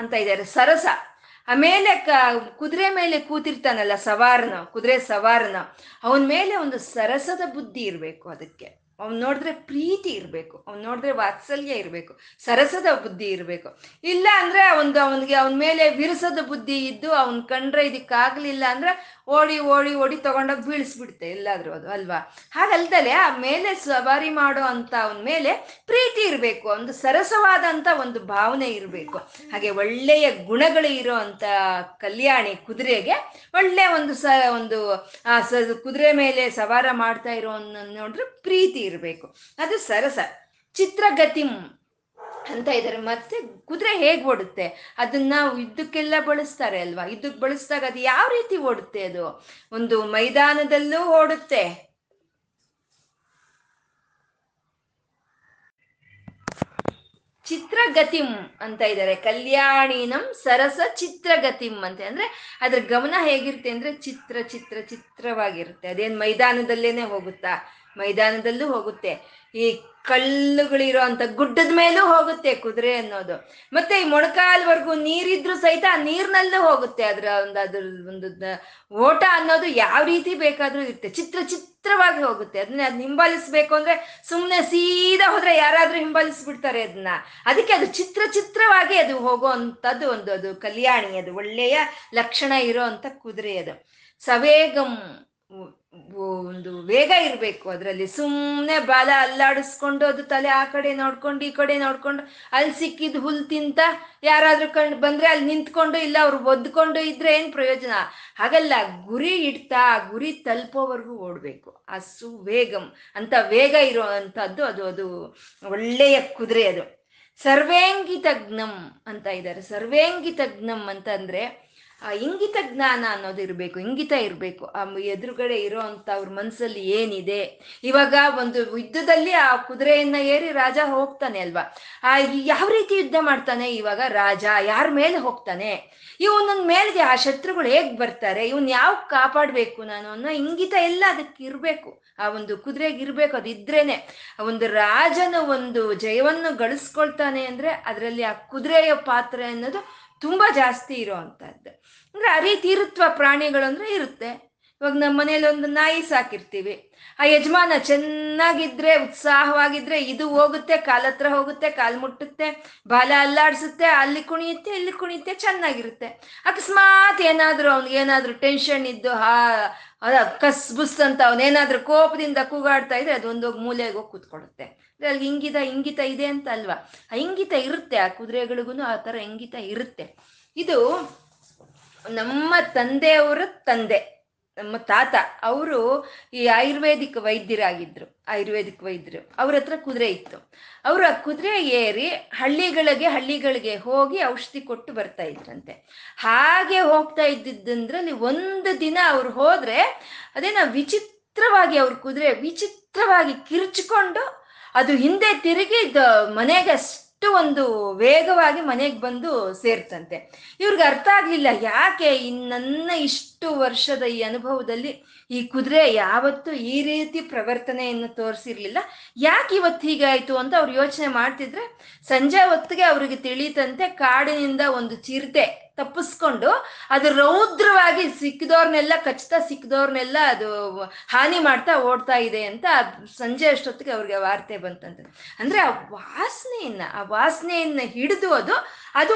ಅಂತ ಇದ್ದಾರೆ. ಸರಸ ಆಮೇಲೆ ಕ ಕುದುರೆ ಮೇಲೆ ಕೂತಿರ್ತಾನಲ್ಲ ಸವಾರನ, ಕುದುರೆ ಸವಾರನ, ಅವನ ಮೇಲೆ ಒಂದು ಸರಸದ ಬುದ್ಧಿ ಇರಬೇಕು. ಅದಕ್ಕೆ ಅವ್ನು ನೋಡಿದ್ರೆ ಪ್ರೀತಿ ಇರಬೇಕು, ಅವ್ನು ನೋಡಿದ್ರೆ ವಾತ್ಸಲ್ಯ ಇರಬೇಕು, ಸರಸದ ಬುದ್ಧಿ ಇರಬೇಕು. ಇಲ್ಲ ಅಂದ್ರೆ ಒಂದು ಅವನಿಗೆ ಅವನ ಮೇಲೆ ವಿರಸದ ಬುದ್ಧಿ ಇದ್ದು ಅವ್ನು ಕಂಡ್ರೆ ಇದಕ್ಕಾಗಲಿಲ್ಲ ಅಂದ್ರೆ ಓಡಿ ಓಡಿ ಓಡಿ ತಗೊಂಡೋಗಿ ಬೀಳಿಸ್ಬಿಡುತ್ತೆ ಎಲ್ಲಾದರೂ ಅದು ಅಲ್ವಾ. ಹಾಗಲ್ದಲೆ ಆ ಮೇಲೆ ಸವಾರಿ ಮಾಡೋ ಅಂತ ಅವನ ಮೇಲೆ ಪ್ರೀತಿ ಇರಬೇಕು, ಒಂದು ಸರಸವಾದಂಥ ಒಂದು ಭಾವನೆ ಇರಬೇಕು. ಹಾಗೆ ಒಳ್ಳೆಯ ಗುಣಗಳು ಇರೋ ಅಂಥ ಕಲ್ಯಾಣಿ ಕುದುರೆಗೆ ಒಳ್ಳೆ ಒಂದು ಸ ಒಂದು ಕುದುರೆ ಮೇಲೆ ಸವಾರ ಮಾಡ್ತಾ ಇರೋ ನೋಡ್ರೆ ಪ್ರೀತಿ ಇರಬೇಕು, ಅದು ಸರಸ. ಚಿತ್ರಗತಿಂ ಅಂತ ಇದ್ದಾರೆ. ಮತ್ತೆ ಕುದುರೆ ಹೇಗೆ ಓಡುತ್ತೆ ಅದನ್ನ ಯುದ್ಧಕ್ಕೆಲ್ಲ ಬಳಸ್ತಾರೆ ಅಲ್ವಾ. ಯುದ್ಧಕ್ಕೆ ಬಳಸಿದಾಗ ಅದು ಯಾವ ರೀತಿ ಓಡುತ್ತೆ, ಅದು ಒಂದು ಮೈದಾನದಲ್ಲೂ ಓಡುತ್ತೆ, ಚಿತ್ರಗತಿಂ ಅಂತ ಇದ್ದಾರೆ. ಕಲ್ಯಾಣಿನಂ ಸರಸ ಚಿತ್ರಗತಿಂ ಅಂತ ಅಂದ್ರೆ ಅದ್ರ ಗಮನ ಹೇಗಿರುತ್ತೆ ಅಂದ್ರೆ ಚಿತ್ರ ಚಿತ್ರ ಚಿತ್ರವಾಗಿರುತ್ತೆ. ಅದೇನು ಮೈದಾನದಲ್ಲೇನೆ ಹೋಗುತ್ತಾ, ಮೈದಾನದಲ್ಲೂ ಹೋಗುತ್ತೆ, ಈ ಕಲ್ಲುಗಳಿರೋ ಅಂತ ಗುಡ್ಡದ ಮೇಲೂ ಹೋಗುತ್ತೆ ಕುದುರೆ ಅನ್ನೋದು. ಮತ್ತೆ ಈ ಮೊಣಕಾಲ್ವರೆಗೂ ನೀರಿದ್ರು ಸಹಿತ ಆ ನೀರ್ನಲ್ಲೂ ಹೋಗುತ್ತೆ. ಅದರ ಒಂದು ಅದ್ರ ಒಂದು ಓಟ ಅನ್ನೋದು ಯಾವ ರೀತಿ ಬೇಕಾದ್ರೂ ಇರುತ್ತೆ, ಚಿತ್ರ ಚಿತ್ರವಾಗಿ ಹೋಗುತ್ತೆ. ಅದನ್ನ ಅದ್ ಹಿಂಬಾಲಿಸ್ಬೇಕು ಅಂದ್ರೆ ಸುಮ್ನೆ ಸೀದಾ ಹೋದ್ರೆ ಯಾರಾದ್ರೂ ಹಿಂಬಾಲಿಸ್ಬಿಡ್ತಾರೆ ಅದನ್ನ. ಅದಕ್ಕೆ ಅದು ಚಿತ್ರ ಚಿತ್ರವಾಗಿ ಅದು ಹೋಗೋ ಅಂತದ್ದು ಒಂದು ಅದು ಕಲ್ಯಾಣಿ, ಅದು ಒಳ್ಳೆಯ ಲಕ್ಷಣ ಇರೋ ಅಂತ ಕುದುರೆ ಅದು. ಸವೇಗಂ ಒಂದು ವೇಗ ಇರಬೇಕು, ಅದರಲ್ಲಿ ಸುಮ್ಮನೆ ಬಾಲ ಅಲ್ಲಾಡಿಸ್ಕೊಂಡು ಅದು ತಲೆ ಆ ಕಡೆ ನೋಡ್ಕೊಂಡು ಈ ಕಡೆ ನೋಡ್ಕೊಂಡು ಅಲ್ಲಿ ಸಿಕ್ಕಿದ್ ಹುಲ್ ತಿಂತ ಯಾರಾದ್ರೂ ಕಂಡು ಬಂದ್ರೆ ಅಲ್ಲಿ ನಿಂತ್ಕೊಂಡು ಇಲ್ಲ ಅವ್ರು ಒದ್ಕೊಂಡು ಇದ್ರೆ ಏನ್ ಪ್ರಯೋಜನ ಹಾಗಲ್ಲ. ಗುರಿ ಇಡ್ತಾ ಗುರಿ ತಲುಪೋವರೆಗೂ ಓಡ್ಬೇಕು. ಆ ಸುವೇಗಂ ಅಂತ ವೇಗ ಇರೋವಂಥದ್ದು ಅದು ಅದು ಒಳ್ಳೆಯ ಕುದುರೆ ಅದು. ಸರ್ವೇಂಗಿತಜ್ಞಂ ಅಂತ ಇದ್ದಾರೆ. ಸರ್ವೇಂಗಿತಜ್ಞಂ ಅಂತ ಅಂದ್ರೆ ಆ ಇಂಗಿತ ಜ್ಞಾನ ಅನ್ನೋದು ಇರಬೇಕು, ಇಂಗಿತ ಇರಬೇಕು. ಆ ಎದುರುಗಡೆ ಇರೋ ಅಂತ ಅವ್ರ ಮನಸ್ಸಲ್ಲಿ ಏನಿದೆ. ಇವಾಗ ಒಂದು ಯುದ್ಧದಲ್ಲಿ ಆ ಕುದುರೆಯನ್ನ ಏರಿ ರಾಜ ಹೋಗ್ತಾನೆ ಅಲ್ವಾ, ಆ ಯಾವ ರೀತಿ ಯುದ್ಧ ಮಾಡ್ತಾನೆ ಇವಾಗ ರಾಜ, ಯಾರ ಮೇಲೆ ಹೋಗ್ತಾನೆ, ಇವನ ಮೇಲ್ಗೆ ಆ ಶತ್ರುಗಳು ಹೇಗ್ ಬರ್ತಾರೆ, ಇವನ್ ಯಾವ ಕಾಪಾಡ್ಬೇಕು ನಾನು ಅನ್ನೋ ಇಂಗಿತ ಎಲ್ಲ ಅದಕ್ಕೆ ಇರ್ಬೇಕು, ಆ ಒಂದು ಕುದುರೆಗೆ ಇರ್ಬೇಕು. ಅದಿದ್ರೇನೆ ಒಂದು ರಾಜನ ಒಂದು ಜಯವನ್ನು ಗಳಿಸ್ಕೊಳ್ತಾನೆ ಅಂದ್ರೆ ಅದರಲ್ಲಿ ಆ ಕುದುರೆಯ ಪಾತ್ರ ಅನ್ನೋದು ತುಂಬಾ ಜಾಸ್ತಿ ಇರೋ ಅಂತದ್ದು. ಅಂದ್ರೆ ಆ ರೀತಿ ಇರುತ್ವ ಪ್ರಾಣಿಗಳು ಅಂದ್ರೆ ಇರುತ್ತೆ. ಇವಾಗ ನಮ್ಮ ಮನೇಲಿ ಒಂದು ನಾಯಿ ಸಾಕಿರ್ತೀವಿ, ಆ ಯಜಮಾನ ಚೆನ್ನಾಗಿದ್ರೆ ಉತ್ಸಾಹವಾಗಿದ್ರೆ ಇದು ಹೋಗುತ್ತೆ ಕಾಲತ್ರ ಹೋಗುತ್ತೆ, ಕಾಲ್ ಮುಟ್ಟುತ್ತೆ, ಬಾಲ ಅಲ್ಲಾಡ್ಸುತ್ತೆ, ಅಲ್ಲಿ ಕುಣಿಯುತ್ತೆ ಇಲ್ಲಿ ಕುಣಿಯುತ್ತೆ, ಚೆನ್ನಾಗಿರುತ್ತೆ. ಅಕಸ್ಮಾತ್ ಏನಾದ್ರು ಅವ್ನಿಗೆ ಏನಾದ್ರು ಟೆನ್ಷನ್ ಇದ್ದು ಆ ಕಸ್ಬುಸ್ ಅಂತ ಅವನೇನಾದ್ರೂ ಕೋಪದಿಂದ ಕೂಗಾಡ್ತಾ ಇದ್ರೆ ಅದೊಂದೋಗಿ ಮೂಲೆಗೆ ಹೋಗಿ ಕೂತ್ಕೊಡುತ್ತೆ. ಅಂದ್ರೆ ಅಲ್ಲಿ ಇಂಗಿತ ಇಂಗಿತ ಇದೆ ಅಂತ ಅಲ್ವಾ, ಆ ಇಂಗಿತ ಇರುತ್ತೆ. ಆ ಕುದುರೆಗಳಿಗೂ ಆ ತರ ಇಂಗಿತ ಇರುತ್ತೆ. ಇದು ನಮ್ಮ ತಂದೆಯವರ ತಂದೆ, ನಮ್ಮ ತಾತ, ಅವರು ಈ ಆಯುರ್ವೇದಿಕ್ ವೈದ್ಯರಾಗಿದ್ರು. ಆಯುರ್ವೇದಿಕ್ ವೈದ್ಯರು, ಅವ್ರ ಹತ್ರ ಕುದುರೆ ಇತ್ತು. ಅವರು ಆ ಕುದುರೆ ಏರಿ ಹಳ್ಳಿಗಳಿಗೆ ಹಳ್ಳಿಗಳಿಗೆ ಹೋಗಿ ಔಷಧಿ ಕೊಟ್ಟು ಬರ್ತಾ ಇದ್ರಂತೆ. ಹಾಗೆ ಹೋಗ್ತಾ ಇದ್ದಿದ್ದಂದ್ರಲ್ಲಿ ಒಂದು ದಿನ ಅವ್ರು ಹೋದ್ರೆ ಅದೇನ ವಿಚಿತ್ರವಾಗಿ ಅವ್ರ ಕುದುರೆ ವಿಚಿತ್ರವಾಗಿ ಕಿರ್ಚಿಕೊಂಡು ಅದು ಹಿಂದೆ ತಿರುಗಿ ಮನೆಗೆ ಒಂದು ವೇಗವಾಗಿ ಮನೆಗೆ ಬಂದು ಸೇರ್ತಂತೆ. ಇವ್ರಿಗೆ ಅರ್ಥ ಆಗ್ಲಿಲ್ಲ, ಯಾಕೆ ನನ್ನ ಇಷ್ಟು ವರ್ಷದ ಈ ಅನುಭವದಲ್ಲಿ ಈ ಕುದುರೆ ಯಾವತ್ತೂ ಈ ರೀತಿ ಪ್ರವರ್ತನೆಯನ್ನು ತೋರಿಸಿರ್ಲಿಲ್ಲ, ಯಾಕೆ ಇವತ್ತು ಹೀಗಾಯ್ತು ಅಂತ ಅವ್ರು ಯೋಚನೆ ಮಾಡ್ತಿದ್ರೆ ಸಂಜೆ ಹೊತ್ತಿಗೆ ಅವ್ರಿಗೆ ತಿಳಿತಂತೆ ಕಾಡಿನಿಂದ ಒಂದು ಚಿರತೆ ತಪ್ಪಿಸ್ಕೊಂಡು ಅದು ರೌದ್ರವಾಗಿ ಸಿಕ್ಕಿದವ್ರನ್ನೆಲ್ಲ ಕಚ್ತಾ ಸಿಕ್ಕಿದವ್ರನ್ನೆಲ್ಲ ಅದು ಹಾನಿ ಮಾಡ್ತಾ ಓಡ್ತಾ ಇದೆ ಅಂತ ಸಂಜೆ ಅಷ್ಟೊತ್ತಿಗೆ ಅವ್ರಿಗೆ ವಾರ್ತೆ ಬಂತಂತೆ. ಅಂದ್ರೆ ಆ ವಾಸನೆಯನ್ನ ಆ ವಾಸನೆಯನ್ನ ಹಿಡಿದು ಅದು ಆ ಅದು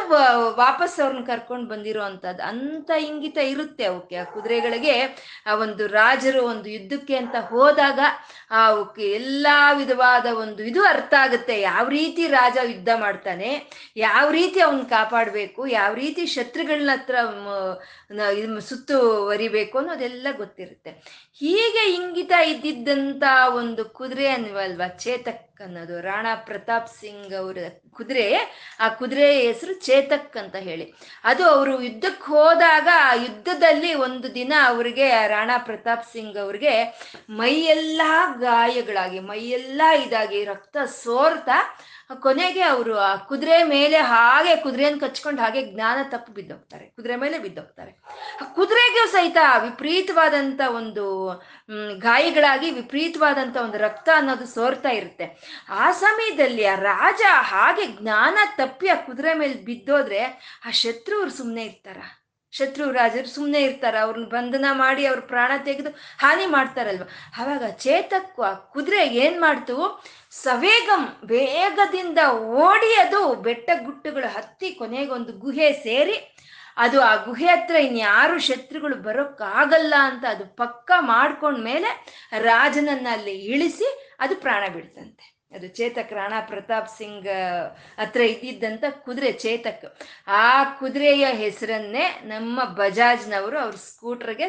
ವಾಪಸ್ ಅವ್ರನ್ನ ಕರ್ಕೊಂಡು ಬಂದಿರೋ ಅಂತದ್ ಅಂತ ಇಂಗಿತ ಇರುತ್ತೆ ಅವಕ್ಕೆ. ಆ ಕುದುರೆಗಳಿಗೆ ಆ ಒಂದು ರಾಜರು ಒಂದು ಯುದ್ಧಕ್ಕೆ ಅಂತ ಹೋದಾಗ ಆ ಎಲ್ಲಾ ವಿಧವಾದ ಒಂದು ಇದು ಅರ್ಥ ಆಗುತ್ತೆ. ಯಾವ ರೀತಿ ರಾಜ ಯುದ್ಧ ಮಾಡ್ತಾನೆ, ಯಾವ ರೀತಿ ಅವನ್ ಕಾಪಾಡ್ಬೇಕು, ಯಾವ ರೀತಿ ಶತ್ರುಗಳನ್ನ ಹತ್ರ ಸುತ್ತುವರಿಬೇಕು ಅನ್ನೋದೆಲ್ಲ ಗೊತ್ತಿರುತ್ತೆ. ಹೀಗೆ ಇಂಗಿತ ಇದ್ದಿದ್ದಂತ ಒಂದು ಕುದುರೆ ಅನ್ನುವಲ್ವಾ ಚೇತಕ್ ಅನ್ನೋದು. ರಾಣಾ ಪ್ರತಾಪ್ ಸಿಂಗ್ ಅವರ ಕುದುರೆ, ಆ ಕುದುರೆ ಹೆಸರು ಚೇತಕ್ ಅಂತ ಹೇಳಿ. ಅದು ಅವರು ಯುದ್ಧಕ್ಕೆ ಹೋದಾಗ ಆ ಯುದ್ಧದಲ್ಲಿ ಒಂದು ದಿನ ಅವ್ರಿಗೆ ರಾಣಾ ಪ್ರತಾಪ್ ಸಿಂಗ್ ಅವ್ರಿಗೆ ಮೈಯೆಲ್ಲ ಗಾಯಗಳಾಗಿ ಮೈಯೆಲ್ಲ ಇದಾಗಿ ರಕ್ತ ಸೋರ್ತಾ ಕೊನೆಗೆ ಅವರು ಆ ಕುದುರೆ ಮೇಲೆ ಹಾಗೆ ಕುದುರೆಯನ್ನು ಕಚ್ಕೊಂಡು ಹಾಗೆ ಜ್ಞಾನ ತಪ್ಪು ಬಿದ್ದೋಗ್ತಾರೆ, ಕುದುರೆ ಮೇಲೆ ಬಿದ್ದೋಗ್ತಾರೆ. ಆ ಕುದುರೆಗೂ ಸಹಿತ ವಿಪರೀತವಾದಂಥ ಒಂದು ಗಾಯಗಳಾಗಿ ವಿಪರೀತವಾದಂಥ ಒಂದು ರಕ್ತ ಅನ್ನೋದು ಸೋರ್ತಾ ಇರುತ್ತೆ. ಆ ಸಮಯದಲ್ಲಿ ಆ ರಾಜ ಹಾಗೆ ಜ್ಞಾನ ತಪ್ಪಿ ಆ ಕುದುರೆ ಮೇಲೆ ಬಿದ್ದೋದ್ರೆ ಆ ಶತ್ರುವ್ರು ಸುಮ್ಮನೆ ಇರ್ತಾರ? ಶತ್ರು ರಾಜರು ಸುಮ್ಮನೆ ಇರ್ತಾರ? ಅವ್ರನ್ನ ಬಂಧನ ಮಾಡಿ ಅವ್ರ ಪ್ರಾಣ ತೆಗೆದು ಹಾನಿ ಮಾಡ್ತಾರಲ್ವ. ಆವಾಗ ಚೇತಕ್ಕು ಆ ಕುದುರೆ ಏನ್ ಮಾಡ್ತು, ಸವೇಗಂ ವೇಗದಿಂದ ಓಡಿ ಅದು ಬೆಟ್ಟ ಗುಟ್ಟುಗಳು ಹತ್ತಿ ಕೊನೆಗೊಂದು ಗುಹೆ ಸೇರಿ ಅದು ಆ ಗುಹೆ ಹತ್ರ ಇನ್ಯಾರು ಶತ್ರುಗಳು ಬರೋಕ್ಕಾಗಲ್ಲ ಅಂತ ಅದು ಪಕ್ಕ ಮಾಡ್ಕೊಂಡ್ಮೇಲೆ ರಾಜನನ್ನ ಅಲ್ಲಿ ಇಳಿಸಿ ಅದು ಪ್ರಾಣ ಬಿಡ್ತಂತೆ. ಅದು ಚೇತಕ್, ರಾಣಾ ಪ್ರತಾಪ್ ಸಿಂಗ್ ಹತ್ರ ಇದ್ದಿದ್ದಂಥ ಕುದುರೆ ಚೇತಕ್. ಆ ಕುದುರೆಯ ಹೆಸರನ್ನೇ ನಮ್ಮ ಬಜಾಜ್ನವರು ಅವ್ರ ಸ್ಕೂಟ್ರಿಗೆ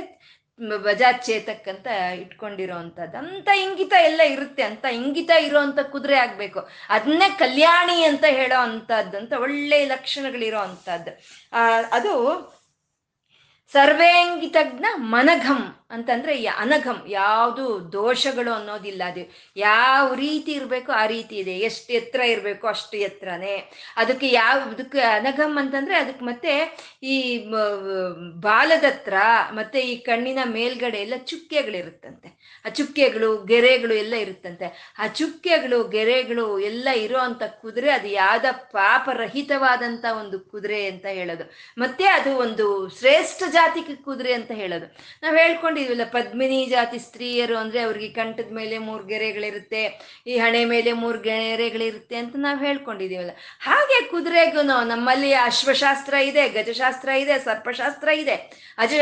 ಬಜಾಜ್ ಚೇತಕ್ ಅಂತ ಇಟ್ಕೊಂಡಿರೋ ಅಂಥದ್ದು. ಅಂಥ ಇಂಗಿತ ಎಲ್ಲ ಇರುತ್ತೆ. ಅಂಥ ಇಂಗಿತ ಇರೋವಂಥ ಕುದುರೆ ಆಗಬೇಕು. ಅದನ್ನೇ ಕಲ್ಯಾಣಿ ಅಂತ ಹೇಳೋ ಅಂಥದ್ದು, ಅಂತ ಒಳ್ಳೆ ಲಕ್ಷಣಗಳಿರೋ ಅಂಥದ್ದು. ಅದು ಸರ್ವೇಂಗಿತಜ್ಞ ಮನಘಂ ಅಂತಂದ್ರೆ ಅನಘಂ, ಯಾವುದು ದೋಷಗಳು ಅನ್ನೋದಿಲ್ಲ. ಅದು ಯಾವ ರೀತಿ ಇರಬೇಕು ಆ ರೀತಿ ಇದೆ, ಎಷ್ಟು ಎತ್ತರ ಇರಬೇಕು ಅಷ್ಟು ಎತ್ತರನೇ. ಅದಕ್ಕೆ ಯಾವ ಅದಕ್ಕೆ ಅನಘಂ ಅಂತಂದ್ರೆ ಅದಕ್ಕೆ ಮತ್ತೆ ಈ ಬಾಲದತ್ರ ಮತ್ತೆ ಈ ಕಣ್ಣಿನ ಮೇಲ್ಗಡೆ ಎಲ್ಲ ಚುಕ್ಕೆಗಳಿರುತ್ತಂತೆ. ಆ ಚುಕ್ಕೆಗಳು ಗೆರೆಗಳು ಎಲ್ಲ ಇರುತ್ತಂತೆ. ಆ ಚುಕ್ಕೆಗಳು ಗೆರೆಗಳು ಎಲ್ಲ ಇರೋ ಅಂಥ ಕುದುರೆ ಅದು ಯಾವ್ದ ಪಾಪರಹಿತವಾದಂಥ ಒಂದು ಕುದುರೆ ಅಂತ ಹೇಳೋದು. ಮತ್ತೆ ಅದು ಒಂದು ಶ್ರೇಷ್ಠ ಜಾತಿ ಕುದುರೆ ಅಂತ ಹೇಳೋದು. ನಾವು ಹೇಳ್ಕೊಂಡು ಇವೆಲ್ಲ ಪದ್ಮಿನಿ ಜಾತಿ ಸ್ತ್ರೀಯರು ಅಂದ್ರೆ ಅವ್ರಿಗೆ ಕಂಠದ ಮೇಲೆ ಮೂರು ಗೆರೆಗಳಿರುತ್ತೆ, ಈ ಹಣೆ ಮೇಲೆ ಮೂರು ಗೆರೆಗಳಿರುತ್ತೆ ಅಂತ ನಾವು ಹೇಳ್ಕೊಂಡಿದೀವಲ್ಲ. ಹಾಗೆ ಕುದುರೆಗೂ ನಮ್ಮಲ್ಲಿ ಅಶ್ವಶಾಸ್ತ್ರ ಇದೆ, ಗಜಶಾಸ್ತ್ರ ಇದೆ, ಸರ್ಪಶಾಸ್ತ್ರ ಇದೆ. ಅಜ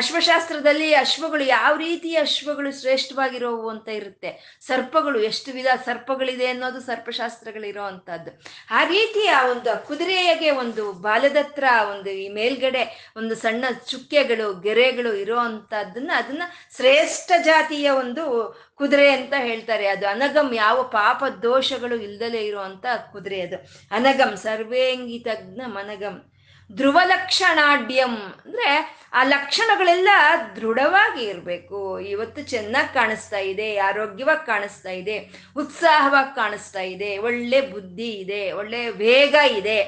ಅಶ್ವಶಾಸ್ತ್ರದಲ್ಲಿ ಅಶ್ವಗಳು ಯಾವ ರೀತಿಯ ಅಶ್ವಗಳು ಶ್ರೇಷ್ಠವಾಗಿರೋವು ಅಂತ ಇರುತ್ತೆ. ಸರ್ಪಗಳು ಎಷ್ಟು ವಿಧ ಸರ್ಪಗಳಿದೆ ಅನ್ನೋದು ಸರ್ಪಶಾಸ್ತ್ರಗಳಿರೋ ಅಂತಹದ್ದು. ಆ ರೀತಿಯ ಒಂದು ಕುದುರೆಗೆ ಒಂದು ಬಾಲದತ್ರ ಒಂದು ಈ ಮೇಲ್ಗಡೆ ಒಂದು ಸಣ್ಣ ಚುಕ್ಕೆಗಳು ಗೆರೆಗಳು ಇರೋ ಅಂತದನ್ನ ಅದನ್ನ ಶ್ರೇಷ್ಠ ಜಾತಿಯ ಒಂದು ಕುದುರೆ ಅಂತ ಹೇಳ್ತಾರೆ. ಅದು ಅನಗಮ್, ಯಾವ ಪಾಪ ದೋಷಗಳು ಇಲ್ದಲೇ ಇರುವಂತ ಕುದುರೆ ಅದು ಅನಗಮ್. ಸರ್ವೇಂಗಿತಜ್ಞ ಮನಗಮ್. ಧ್ರುವ ಲಕ್ಷಣಾಢ್ಯಂ ಅಂದ್ರೆ ಆ ಲಕ್ಷಣಗಳೆಲ್ಲ ದೃಢವಾಗಿ ಇರಬೇಕು. ಇವತ್ತು ಚೆನ್ನಾಗಿ ಕಾಣಿಸ್ತಾ ಇದೆ, ಆರೋಗ್ಯವಾಗಿ ಕಾಣಿಸ್ತಾ ಇದೆ, ಉತ್ಸಾಹವಾಗಿ ಕಾಣಿಸ್ತಾ ಇದೆ, ಒಳ್ಳೆ ಬುದ್ಧಿ ಇದೆ, ಒಳ್ಳೆ ವೇಗ ಇದೆ,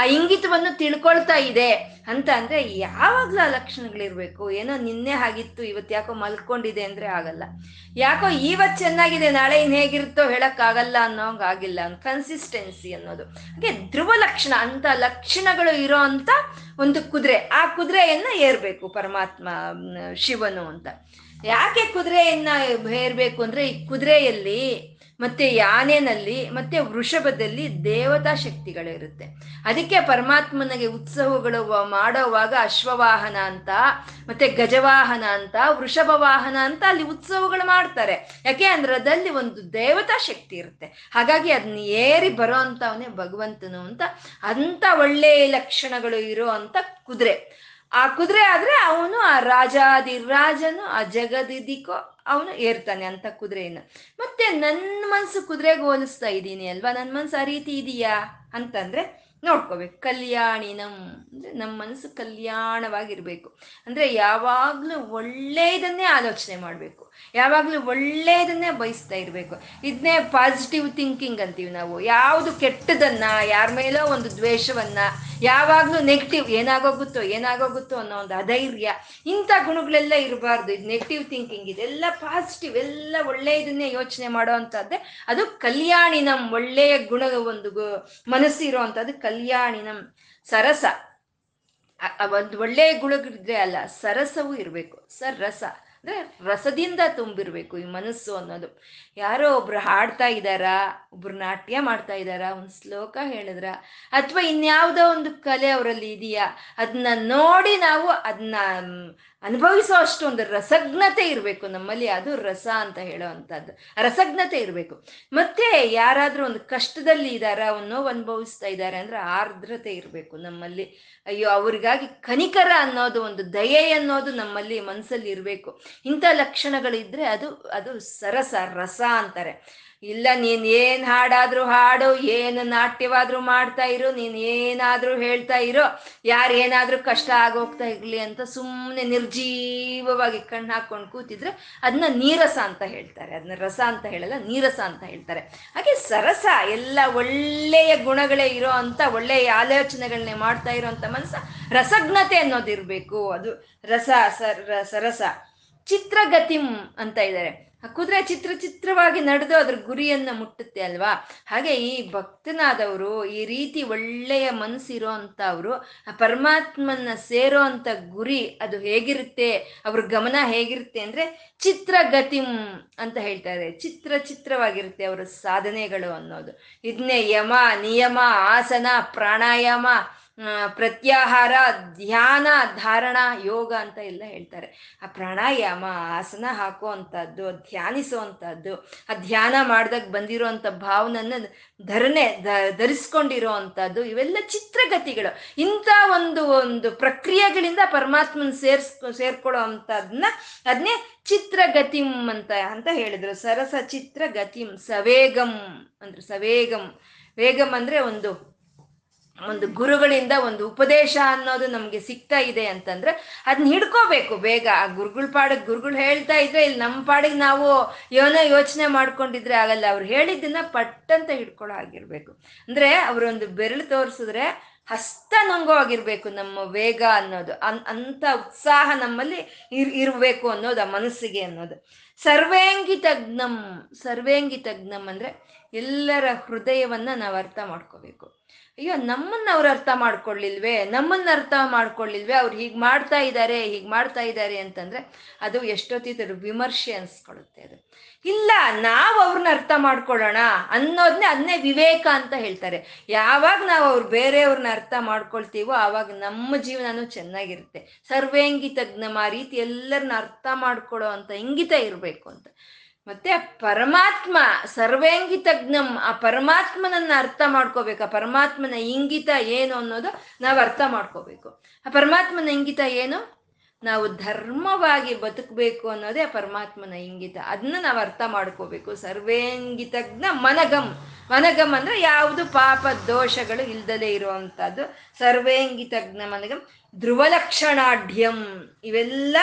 ಆ ಇಂಗಿತವನ್ನು ತಿಳ್ಕೊಳ್ತಾ ಇದೆ ಅಂತ ಅಂದ್ರೆ ಯಾವಾಗಲೂ ಆ ಲಕ್ಷಣಗಳಿರ್ಬೇಕು. ಏನೋ ನಿನ್ನೆ ಆಗಿತ್ತು ಇವತ್ತು ಯಾಕೋ ಮಲ್ಕೊಂಡಿದೆ ಅಂದ್ರೆ ಆಗಲ್ಲ, ಯಾಕೋ ಇವತ್ತು ಚೆನ್ನಾಗಿದೆ ನಾಳೆ ಇನ್ ಹೇಗಿರುತ್ತೋ ಹೇಳಕ್ಕಾಗಲ್ಲ ಅನ್ನೋಂಗಾಗಿಲ್ಲ. ಕನ್ಸಿಸ್ಟೆನ್ಸಿ ಅನ್ನೋದು ಹಾಗೆ ಧ್ರುವ ಲಕ್ಷಣ ಅಂತ ಲಕ್ಷಣಗಳು ಇರೋ ಅಂತ ಒಂದು ಕುದುರೆ. ಆ ಕುದುರೆಯನ್ನ ಏರ್ಬೇಕು ಪರಮಾತ್ಮ ಶಿವನು ಅಂತ. ಯಾಕೆ ಕುದುರೆಯನ್ನ ಹೇರ್ಬೇಕು ಅಂದ್ರೆ ಈ ಕುದುರೆಯಲ್ಲಿ ಮತ್ತೆ ಯಾನೆನಲ್ಲಿ ಮತ್ತೆ ವೃಷಭದಲ್ಲಿ ದೇವತಾ ಶಕ್ತಿಗಳು ಇರುತ್ತೆ. ಅದಕ್ಕೆ ಪರಮಾತ್ಮನಿಗೆ ಉತ್ಸವಗಳು ಮಾಡೋವಾಗ ಅಶ್ವವಾಹನ ಅಂತ ಮತ್ತೆ ಗಜವಾಹನ ಅಂತ ವೃಷಭ ವಾಹನ ಅಂತ ಅಲ್ಲಿ ಉತ್ಸವಗಳು ಮಾಡ್ತಾರೆ. ಯಾಕೆ ಅಂದ್ರೆ ಅದಲ್ಲಿ ಒಂದು ದೇವತಾ ಶಕ್ತಿ ಇರುತ್ತೆ. ಹಾಗಾಗಿ ಅದನ್ನ ಏರಿ ಬರೋ ಅಂತವನೇ ಭಗವಂತನು ಅಂತ. ಅಂತ ಒಳ್ಳೆ ಲಕ್ಷಣಗಳು ಇರೋ ಅಂತ ಕುದುರೆ. ಆ ಕುದುರೆ ಆದ್ರೆ ಅವನು ಆ ರಾಜಾದಿ ರಾಜನು, ಆ ಜಗದಿದಿಕೋ ಅವನು ಏರ್ತಾನೆ ಅಂತ ಕುದುರೆಯನ್ನ. ಮತ್ತೆ ನನ್ನ ಮನ್ಸು ಕುದುರೆಗೆ ಹೋಲಿಸ್ತಾ ಇದ್ದೀನಿ ಅಲ್ವಾ, ನನ್ನ ಮನ್ಸು ಆ ರೀತಿ ಇದೆಯಾ ಅಂತಂದ್ರೆ ನೋಡ್ಕೋಬೇಕು. ಕಲ್ಯಾಣಿನಂ ಅಂದ್ರೆ ನಮ್ಮ ಮನಸ್ಸು ಕಲ್ಯಾಣವಾಗಿರ್ಬೇಕು. ಅಂದ್ರೆ ಯಾವಾಗ್ಲೂ ಒಳ್ಳೆಯದನ್ನೇ ಆಲೋಚನೆ ಮಾಡ್ಬೇಕು, ಯಾವಾಗ್ಲೂ ಒಳ್ಳೆಯದನ್ನೇ ಬಯಸ್ತಾ ಇರ್ಬೇಕು. ಇದನ್ನೇ ಪಾಸಿಟಿವ್ ಥಿಂಕಿಂಗ್ ಅಂತೀವಿ ನಾವು. ಯಾವುದು ಕೆಟ್ಟದನ್ನ, ಯಾರ ಮೇಲೋ ಒಂದು ದ್ವೇಷವನ್ನ, ಯಾವಾಗ್ಲೂ ನೆಗೆಟಿವ್, ಏನಾಗೋಗುತ್ತೋ ಏನಾಗೋಗುತ್ತೋ ಅನ್ನೋ ಒಂದು ಅಧೈರ್ಯ, ಇಂಥ ಗುಣಗಳೆಲ್ಲ ಇರಬಾರ್ದು. ಇದು ನೆಗೆಟಿವ್ ಥಿಂಕಿಂಗ್, ಇದೆಲ್ಲ ಪಾಸಿಟಿವ್, ಎಲ್ಲ ಒಳ್ಳೆಯದನ್ನೇ ಯೋಚನೆ ಮಾಡೋ ಅಂಥದ್ದೇ ಅದು ಕಲ್ಯಾಣಿನಂ. ಒಳ್ಳೆಯ ಗುಣ ಒಂದು ಮನಸ್ಸು ಇರೋ ಅಂಥದ್ದು ಕಲ್ಯಾಣಿನಂ. ಸರಸ ಒಂದು ಒಳ್ಳೆಯ ಗುಣಗಳಿದ್ರೆ ಅಲ್ಲ, ಸರಸವೂ ಇರಬೇಕು. ಸರಸ ಅಂದರೆ ರಸದಿಂದ ತುಂಬಿರಬೇಕು ಈ ಮನಸ್ಸು ಅನ್ನೋದು. ಯಾರೋ ಒಬ್ರು ಹಾಡ್ತಾ ಇದ್ದಾರಾ, ಒಬ್ರು ನಾಟ್ಯ ಮಾಡ್ತಾ ಇದ್ದಾರಾ, ಒಂದು ಶ್ಲೋಕ ಹೇಳಿದ್ರ, ಅಥವಾ ಇನ್ಯಾವುದೋ ಒಂದು ಕಲೆ ಅವರಲ್ಲಿ ಇದೆಯಾ, ಅದನ್ನ ನೋಡಿ ನಾವು ಅದನ್ನ ಅನುಭವಿಸೋ ಅಷ್ಟು ಒಂದು ರಸಜ್ಞತೆ ಇರಬೇಕು ನಮ್ಮಲ್ಲಿ. ಅದು ರಸ ಅಂತ ಹೇಳೋ ಅಂಥದ್ದು, ರಸಜ್ಞತೆ ಇರಬೇಕು. ಮತ್ತೆ ಯಾರಾದರೂ ಒಂದು ಕಷ್ಟದಲ್ಲಿ ಇದ್ದಾರಾ, ಒಂದು ನೋವು ಅನುಭವಿಸ್ತಾ ಇದ್ದಾರೆ ಅಂದ್ರೆ ಆರ್ದ್ರತೆ ಇರಬೇಕು ನಮ್ಮಲ್ಲಿ. ಅಯ್ಯೋ ಅವ್ರಿಗಾಗಿ ಕನಿಕರ ಅನ್ನೋದು, ಒಂದು ದಯೆ ಅನ್ನೋದು ನಮ್ಮಲ್ಲಿ ಮನಸ್ಸಲ್ಲಿ ಇರಬೇಕು. ಇಂಥ ಲಕ್ಷಣಗಳಿದ್ರೆ ಅದು ಅದು ಸರಸ, ರಸ ಅಂತಾರೆ. ಇಲ್ಲ, ನೀನ್ ಏನ್ ಹಾಡಾದ್ರೂ ಹಾಡು, ಏನ್ ನಾಟ್ಯವಾದ್ರೂ ಮಾಡ್ತಾ ಇರು, ನೀನ್ ಏನಾದ್ರೂ ಹೇಳ್ತಾ ಇರೋ, ಯಾರು ಏನಾದ್ರೂ ಕಷ್ಟ ಆಗೋಗ್ತಾ ಇರ್ಲಿ ಅಂತ ಸುಮ್ಮನೆ ನಿರ್ಜೀವವಾಗಿ ಕಣ್ಣು ಹಾಕೊಂಡು ಕೂತಿದ್ರೆ ಅದನ್ನ ನೀರಸ ಅಂತ ಹೇಳ್ತಾರೆ. ಅದನ್ನ ರಸ ಅಂತ ಹೇಳಲ್ಲ, ನೀರಸ ಅಂತ ಹೇಳ್ತಾರೆ. ಹಾಗೆ ಸರಸ, ಎಲ್ಲ ಒಳ್ಳೆಯ ಗುಣಗಳೇ ಇರೋ ಅಂತ, ಒಳ್ಳೆಯ ಆಲೋಚನೆಗಳನ್ನೇ ಮಾಡ್ತಾ ಇರೋ ಅಂತ ಮನಸ್ಸ, ರಸಜ್ಞತೆ ಅನ್ನೋದಿರ್ಬೇಕು. ಅದು ರಸ, ಸರಸ. ಚಿತ್ರಗತಿಂ ಅಂತ ಇದ್ದಾರೆ. ಆ ಕುದುರೆ ಚಿತ್ರ ಚಿತ್ರವಾಗಿ ನಡೆದು ಅದ್ರ ಗುರಿಯನ್ನ ಮುಟ್ಟುತ್ತೆ ಅಲ್ವಾ. ಹಾಗೆ ಈ ಭಕ್ತನಾದವರು, ಈ ರೀತಿ ಒಳ್ಳೆಯ ಮನಸ್ಸಿರೋ ಅಂತ ಅವರು, ಆ ಪರಮಾತ್ಮನ್ನ ಸೇರೋ ಅಂತ ಗುರಿ ಅದು ಹೇಗಿರುತ್ತೆ, ಅವ್ರ ಗಮನ ಹೇಗಿರುತ್ತೆ ಅಂದ್ರೆ ಚಿತ್ರಗತಿಂ ಅಂತ ಹೇಳ್ತಾರೆ. ಚಿತ್ರ ಚಿತ್ರವಾಗಿರುತ್ತೆ ಅವರ ಸಾಧನೆಗಳು ಅನ್ನೋದು. ಇದನ್ನೇ ಯಮ, ನಿಯಮ, ಆಸನ, ಪ್ರಾಣಾಯಾಮ, ಪ್ರತ್ಯಾಹಾರ, ಧ್ಯಾನ, ಧಾರಣ, ಯೋಗ ಅಂತ ಎಲ್ಲ ಹೇಳ್ತಾರೆ. ಆ ಪ್ರಾಣಾಯಾಮ, ಆಸನ ಹಾಕೋ ಅಂಥದ್ದು, ಧ್ಯಾನಿಸೋ ಅಂಥದ್ದು, ಆ ಧ್ಯಾನ ಮಾಡಿದಾಗ ಬಂದಿರೋ ಅಂಥ ಭಾವನನ್ನು ಧರಣೆ ಧ ಧರಿಸ್ಕೊಂಡಿರೋ ಅಂಥದ್ದು, ಇವೆಲ್ಲ ಚಿತ್ರಗತಿಗಳು. ಇಂಥ ಒಂದು ಒಂದು ಪ್ರಕ್ರಿಯೆಗಳಿಂದ ಪರಮಾತ್ಮನ ಸೇರ್ಸ್ ಸೇರ್ಕೊಳ್ಳೋ ಅಂಥದನ್ನ ಅದನ್ನೇ ಚಿತ್ರಗತಿಂ ಅಂತ ಅಂತ ಹೇಳಿದ್ರು. ಸರಸ ಚಿತ್ರಗತಿಂ ಸವೇಗಂ ಅಂದ್ರೆ, ಸವೇಗಂ ವೇಗಂ ಅಂದ್ರೆ ಒಂದು ಒಂದು ಗುರುಗಳಿಂದ ಒಂದು ಉಪದೇಶ ಅನ್ನೋದು ನಮಗೆ ಸಿಗ್ತಾ ಇದೆ ಅಂತಂದ್ರೆ ಅದನ್ನ ಹಿಡ್ಕೋಬೇಕು ಬೇಗ. ಆ ಗುರುಗಳ ಪಾಡಿಗೆ ಗುರುಗಳು ಹೇಳ್ತಾ ಇದ್ರೆ, ಇಲ್ಲಿ ನಮ್ಮ ಪಾಡಿಗೆ ನಾವು ಏನೋ ಯೋಚನೆ ಮಾಡ್ಕೊಂಡಿದ್ರೆ ಆಗಲ್ಲ. ಅವ್ರು ಹೇಳಿದ್ದನ್ನ ಪಟ್ಟಂತ ಹಿಡ್ಕೊಳ್ಳೋ ಆಗಿರ್ಬೇಕು. ಅಂದ್ರೆ ಅವರೊಂದು ಬೆರಳು ತೋರಿಸಿದ್ರೆ ಹಸ್ತ ನಂಗೋ ಆಗಿರ್ಬೇಕು ನಮ್ಮ ವೇಗ ಅನ್ನೋದು. ಅನ್ ಅಂತ ಉತ್ಸಾಹ ನಮ್ಮಲ್ಲಿ ಇರ್ ಇರಬೇಕು ಅನ್ನೋದು, ಆ ಮನಸ್ಸಿಗೆ ಅನ್ನೋದು. ಸರ್ವೇಂಗಿತಜ್ಞಂ, ಸರ್ವೇಂಗಿತಜ್ಞಂ ಅಂದ್ರೆ ಎಲ್ಲರ ಹೃದಯವನ್ನ ನಾವು ಅರ್ಥ ಮಾಡ್ಕೋಬೇಕು. ಅಯ್ಯೋ, ನಮ್ಮನ್ನ ಅವ್ರು ಅರ್ಥ ಮಾಡ್ಕೊಳ್ಳಿಲ್ವೇ, ನಮ್ಮನ್ನ ಅರ್ಥ ಮಾಡ್ಕೊಳ್ಳಿಲ್ವೇ, ಅವ್ರು ಹೀಗೆ ಮಾಡ್ತಾ ಇದ್ದಾರೆ ಹೀಗೆ ಮಾಡ್ತಾ ಇದ್ದಾರೆ ಅಂತಂದ್ರೆ ಅದು ಎಷ್ಟೊತ್ತಿದ್ರು ವಿಮರ್ಶೆ ಅನ್ಸ್ಕೊಳ್ಳುತ್ತೆ. ಅದು ಇಲ್ಲ, ನಾವು ಅವ್ರನ್ನ ಅರ್ಥ ಮಾಡ್ಕೊಳ್ಳೋಣ ಅನ್ನೋದನ್ನೇ ಅದನ್ನೇ ವಿವೇಕ ಅಂತ ಹೇಳ್ತಾರೆ. ಯಾವಾಗ ನಾವು ಅವ್ರು ಬೇರೆಯವ್ರನ್ನ ಅರ್ಥ ಮಾಡ್ಕೊಳ್ತೀವೋ ಆವಾಗ ನಮ್ಮ ಜೀವನನೂ ಚೆನ್ನಾಗಿರುತ್ತೆ. ಸರ್ವೇಂಗಿತಜ್ಞಮ, ಆ ರೀತಿ ಎಲ್ಲರನ್ನ ಅರ್ಥ ಮಾಡ್ಕೊಳ್ಳೋ ಅಂತ ಇಂಗಿತ ಇರಬೇಕು ಅಂತ. ಮತ್ತೆ ಪರಮಾತ್ಮ ಸರ್ವೇಂಗಿತಜ್ಞಂ, ಆ ಪರಮಾತ್ಮನನ್ನ ಅರ್ಥ ಮಾಡ್ಕೋಬೇಕು. ಆ ಪರಮಾತ್ಮನ ಇಂಗಿತ ಏನು ಅನ್ನೋದು ನಾವು ಅರ್ಥ ಮಾಡ್ಕೋಬೇಕು. ಆ ಪರಮಾತ್ಮನ ಇಂಗಿತ ಏನು? ನಾವು ಧರ್ಮವಾಗಿ ಬದುಕಬೇಕು ಅನ್ನೋದೇ ಪರಮಾತ್ಮನ ಇಂಗಿತ. ಅದನ್ನ ನಾವು ಅರ್ಥ ಮಾಡ್ಕೋಬೇಕು. ಸರ್ವೇಂಗಿತಜ್ಞ ಮನಗಂ, ಮನಗಮ್ ಅಂದ್ರೆ ಯಾವುದು ಪಾಪ ದೋಷಗಳು ಇಲ್ದಲೇ ಇರುವಂತಹದ್ದು. ಸರ್ವೇಂಗಿತಜ್ಞ ಮನಗಮ್. ಧ್ರುವಲಕ್ಷಣಾಢ್ಯಂ, ಇವೆಲ್ಲ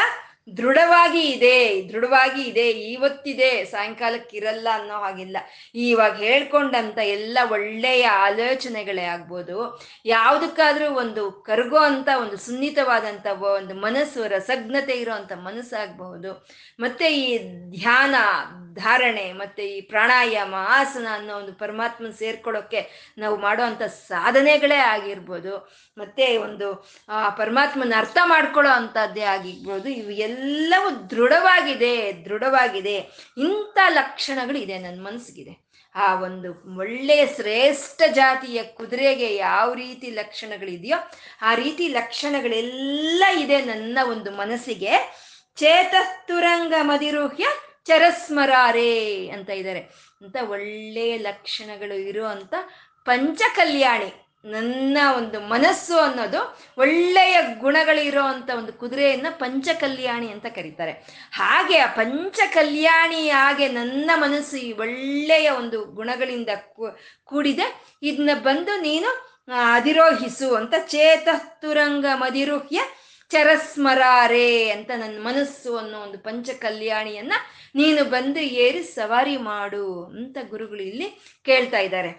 ದೃಢವಾಗಿ ಇದೆ, ದೃಢವಾಗಿ ಇದೆ, ಇವತ್ತಿದೆ, ಸಾಯಂಕಾಲಕ್ಕೆ ಇರಲ್ಲ ಅನ್ನೋ ಹಾಗಿಲ್ಲ. ಇವಾಗ ಹೇಳ್ಕೊಂಡಂತ ಎಲ್ಲ ಒಳ್ಳೆಯ ಆಲೋಚನೆಗಳೇ ಆಗ್ಬೋದು, ಯಾವುದಕ್ಕಾದ್ರೂ ಒಂದು ಕರಗೋ ಅಂತ ಒಂದು ಸುನ್ನಿತವಾದಂಥ ಒಂದು ಮನಸ್ಸು, ರಸಜ್ಞತೆ ಇರೋವಂಥ ಮನಸ್ಸಾಗಬಹುದು. ಮತ್ತೆ ಈ ಧ್ಯಾನ, ಧಾರಣೆ, ಮತ್ತೆ ಈ ಪ್ರಾಣಾಯಾಮ, ಆಸನ ಅನ್ನೋ ಒಂದು ಪರಮಾತ್ಮನ ಸೇರ್ಕೊಳ್ಳೋಕೆ ನಾವು ಮಾಡೋ ಅಂಥ ಸಾಧನೆಗಳೇ ಆಗಿರ್ಬೋದು. ಮತ್ತೆ ಒಂದು ಆ ಪರಮಾತ್ಮನ ಅರ್ಥ ಮಾಡ್ಕೊಳ್ಳೋ ಅಂಥದ್ದೇ ಆಗಿರ್ಬೋದು. ಇವು ಎಲ್ಲವೂ ದೃಢವಾಗಿದೆ, ದೃಢವಾಗಿದೆ. ಇಂಥ ಲಕ್ಷಣಗಳು ಇದೆ ನನ್ನ ಮನಸ್ಸಿಗಿದೆ. ಆ ಒಂದು ಒಳ್ಳೆಯ ಶ್ರೇಷ್ಠ ಜಾತಿಯ ಕುದುರೆಗೆ ಯಾವ ರೀತಿ ಲಕ್ಷಣಗಳಿದೆಯೋ ಆ ರೀತಿ ಲಕ್ಷಣಗಳೆಲ್ಲ ಇದೆ ನನ್ನ ಒಂದು ಮನಸ್ಸಿಗೆ. ಚೇತಸ್ತುರಂಗ ಮದಿರುಹ್ಯ ಚರಸ್ಮರಾರೇ ಅಂತ ಇದ್ದಾರೆ. ಅಂತ ಒಳ್ಳೆಯ ಲಕ್ಷಣಗಳು ಇರುವಂತ ಪಂಚಕಲ್ಯಾಣಿ ನನ್ನ ಒಂದು ಮನಸ್ಸು ಅನ್ನೋದು, ಒಳ್ಳೆಯ ಗುಣಗಳಿರೋ ಅಂತ ಒಂದು ಕುದುರೆಯನ್ನ ಪಂಚಕಲ್ಯಾಣಿ ಅಂತ ಕರೀತಾರೆ. ಹಾಗೆ ಆ ಪಂಚಕಲ್ಯಾಣಿ, ಹಾಗೆ ನನ್ನ ಮನಸ್ಸು ಈ ಒಳ್ಳೆಯ ಒಂದು ಗುಣಗಳಿಂದ ಕೂಡಿದೆ. ಇದನ್ನ ಬಂದು ನೀನು ಅಧಿರೋಹಿಸು ಅಂತ ಚೇತಸ್ತುರಂಗ ಮದಿರುಹ್ಯ ಚರಸ್ಮರಾರೇ ಅಂತ ನನ್ನ ಮನಸ್ಸು ಅನ್ನೋ ಒಂದು ಪಂಚಕಲ್ಯಾಣಿಯನ್ನ ನೀನು ಬಂದು ಏರಿ ಸವಾರಿ ಮಾಡು ಅಂತ ಗುರುಗಳು ಇಲ್ಲಿ ಕೇಳ್ತಾ ಇದ್ದಾರೆ.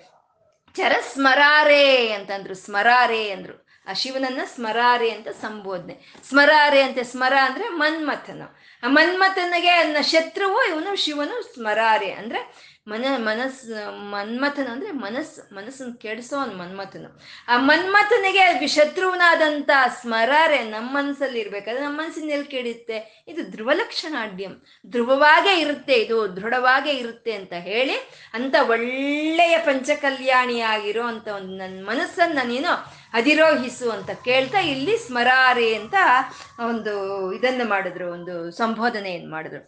ಚರಸ್ಮರಾರೇ ಅಂತಂದ್ರು, ಸ್ಮರಾರೇ ಅಂದ್ರು. ಆ ಶಿವನನ್ನ ಸ್ಮರಾರೆ ಅಂತ ಸಂಬೋಧನೆ. ಸ್ಮರಾರೆ ಅಂತೆ, ಸ್ಮರ ಅಂದ್ರೆ ಮನ್ಮಥನ, ಆ ಮನ್ಮಥನಿಗೆ ಅನ್ನ ಶತ್ರುವು ಇವನು ಶಿವನು. ಸ್ಮರಾರೆ ಅಂದ್ರೆ ಮನ ಮನಸ್ ಮನ್ಮಥನ ಅಂದ್ರೆ ಮನಸ್ ಮನಸ್ಸನ್ನು ಕೆಡಿಸೋ ಅವನು ಮನ್ಮಥನು. ಆ ಮನ್ಮಥನಿಗೆ ಶತ್ರುವನಾದಂತ ಸ್ಮರಾರೆ ನಮ್ಮ ಮನಸ್ಸಲ್ಲಿ ಇರ್ಬೇಕಾದ್ರೆ ನಮ್ಮ ಮನಸ್ಸಿನಲ್ಲಿ ಕೆಡುತ್ತೆ. ಇದು ಧ್ರುವಲಕ್ಷಣ ಅಡ್ಯಂ, ಧ್ರುವವಾಗೇ ಇರುತ್ತೆ, ಇದು ದೃಢವಾಗೇ ಇರುತ್ತೆ ಅಂತ ಹೇಳಿ ಅಂತ ಒಳ್ಳೆಯ ಪಂಚಕಲ್ಯಾಣಿಯಾಗಿರೋ ಅಂತ ಒಂದು ನನ್ನ ಮನಸ್ಸನ್ನ ನೀನು ಅಧಿರೋಹಿಸು ಅಂತ ಕೇಳ್ತಾ ಇಲ್ಲಿ ಸ್ಮರಾರೆ ಅಂತ ಒಂದು ಇದನ್ನು ಮಾಡಿದ್ರು, ಒಂದು ಸಂಬೋಧನೆಯನ್ನು ಮಾಡಿದ್ರು.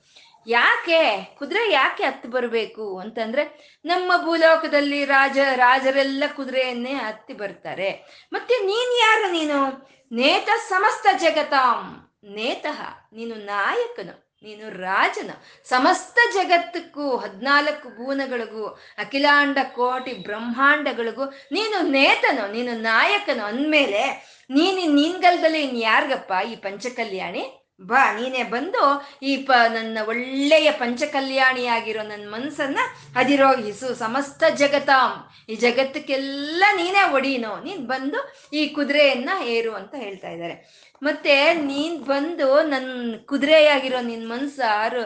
ಯಾಕೆ ಕುದುರೆ ಯಾಕೆ ಹತ್ತು ಬರಬೇಕು ಅಂತಂದ್ರೆ, ನಮ್ಮ ಭೂಲೋಕದಲ್ಲಿ ರಾಜ ರಾಜರೆಲ್ಲ ಕುದುರೆಯನ್ನೇ ಹತ್ತಿ ಬರ್ತಾರೆ. ಮತ್ತೆ ನೀನ್ ಯಾರು? ನೀನು ನೇತ ಸಮಸ್ತ ಜಗತಾಂ ನೇತಃ, ನೀನು ನಾಯಕನು, ನೀನು ರಾಜನು ಸಮಸ್ತ ಜಗತ್ತಕ್ಕೂ, ಹದಿನಾಲ್ಕು ಭುವನಗಳಿಗೂ, ಅಖಿಲಾಂಡ ಕೋಟಿ ಬ್ರಹ್ಮಾಂಡಗಳಿಗೂ ನೀನು ನೇತನು, ನೀನು ನಾಯಕನು ಅಂದಮೇಲೆ ನೀನು ನೀನ್ಗಲ್ದಲ್ಲಿ ಇನ್ ಯಾರಿಗಪ್ಪ ಈ ಪಂಚಕಲ್ಯಾಣಿ? ಬಾ, ನೀನೇ ಬಂದು ಈ ಪ ನನ್ನ ಒಳ್ಳೆಯ ಪಂಚಕಲ್ಯಾಣಿಯಾಗಿರೋ ನನ್ನ ಮನಸ್ಸನ್ನ ಅಧಿರೋಹಿಸು. ಸಮಸ್ತ ಜಗತಾಂ, ಈ ಜಗತ್ತಕ್ಕೆಲ್ಲ ನೀನೇ ಒಡೀನೋ, ನೀನ್ ಬಂದು ಈ ಕುದುರೆಯನ್ನ ಏರು ಅಂತ ಹೇಳ್ತಾ ಇದ್ದಾರೆ. ಮತ್ತೆ ನೀನ್ ಬಂದು ನನ್ನ ಕುದುರೆಯಾಗಿರೋ ನಿನ್ನ ಮನಸ್ಸು ಆರು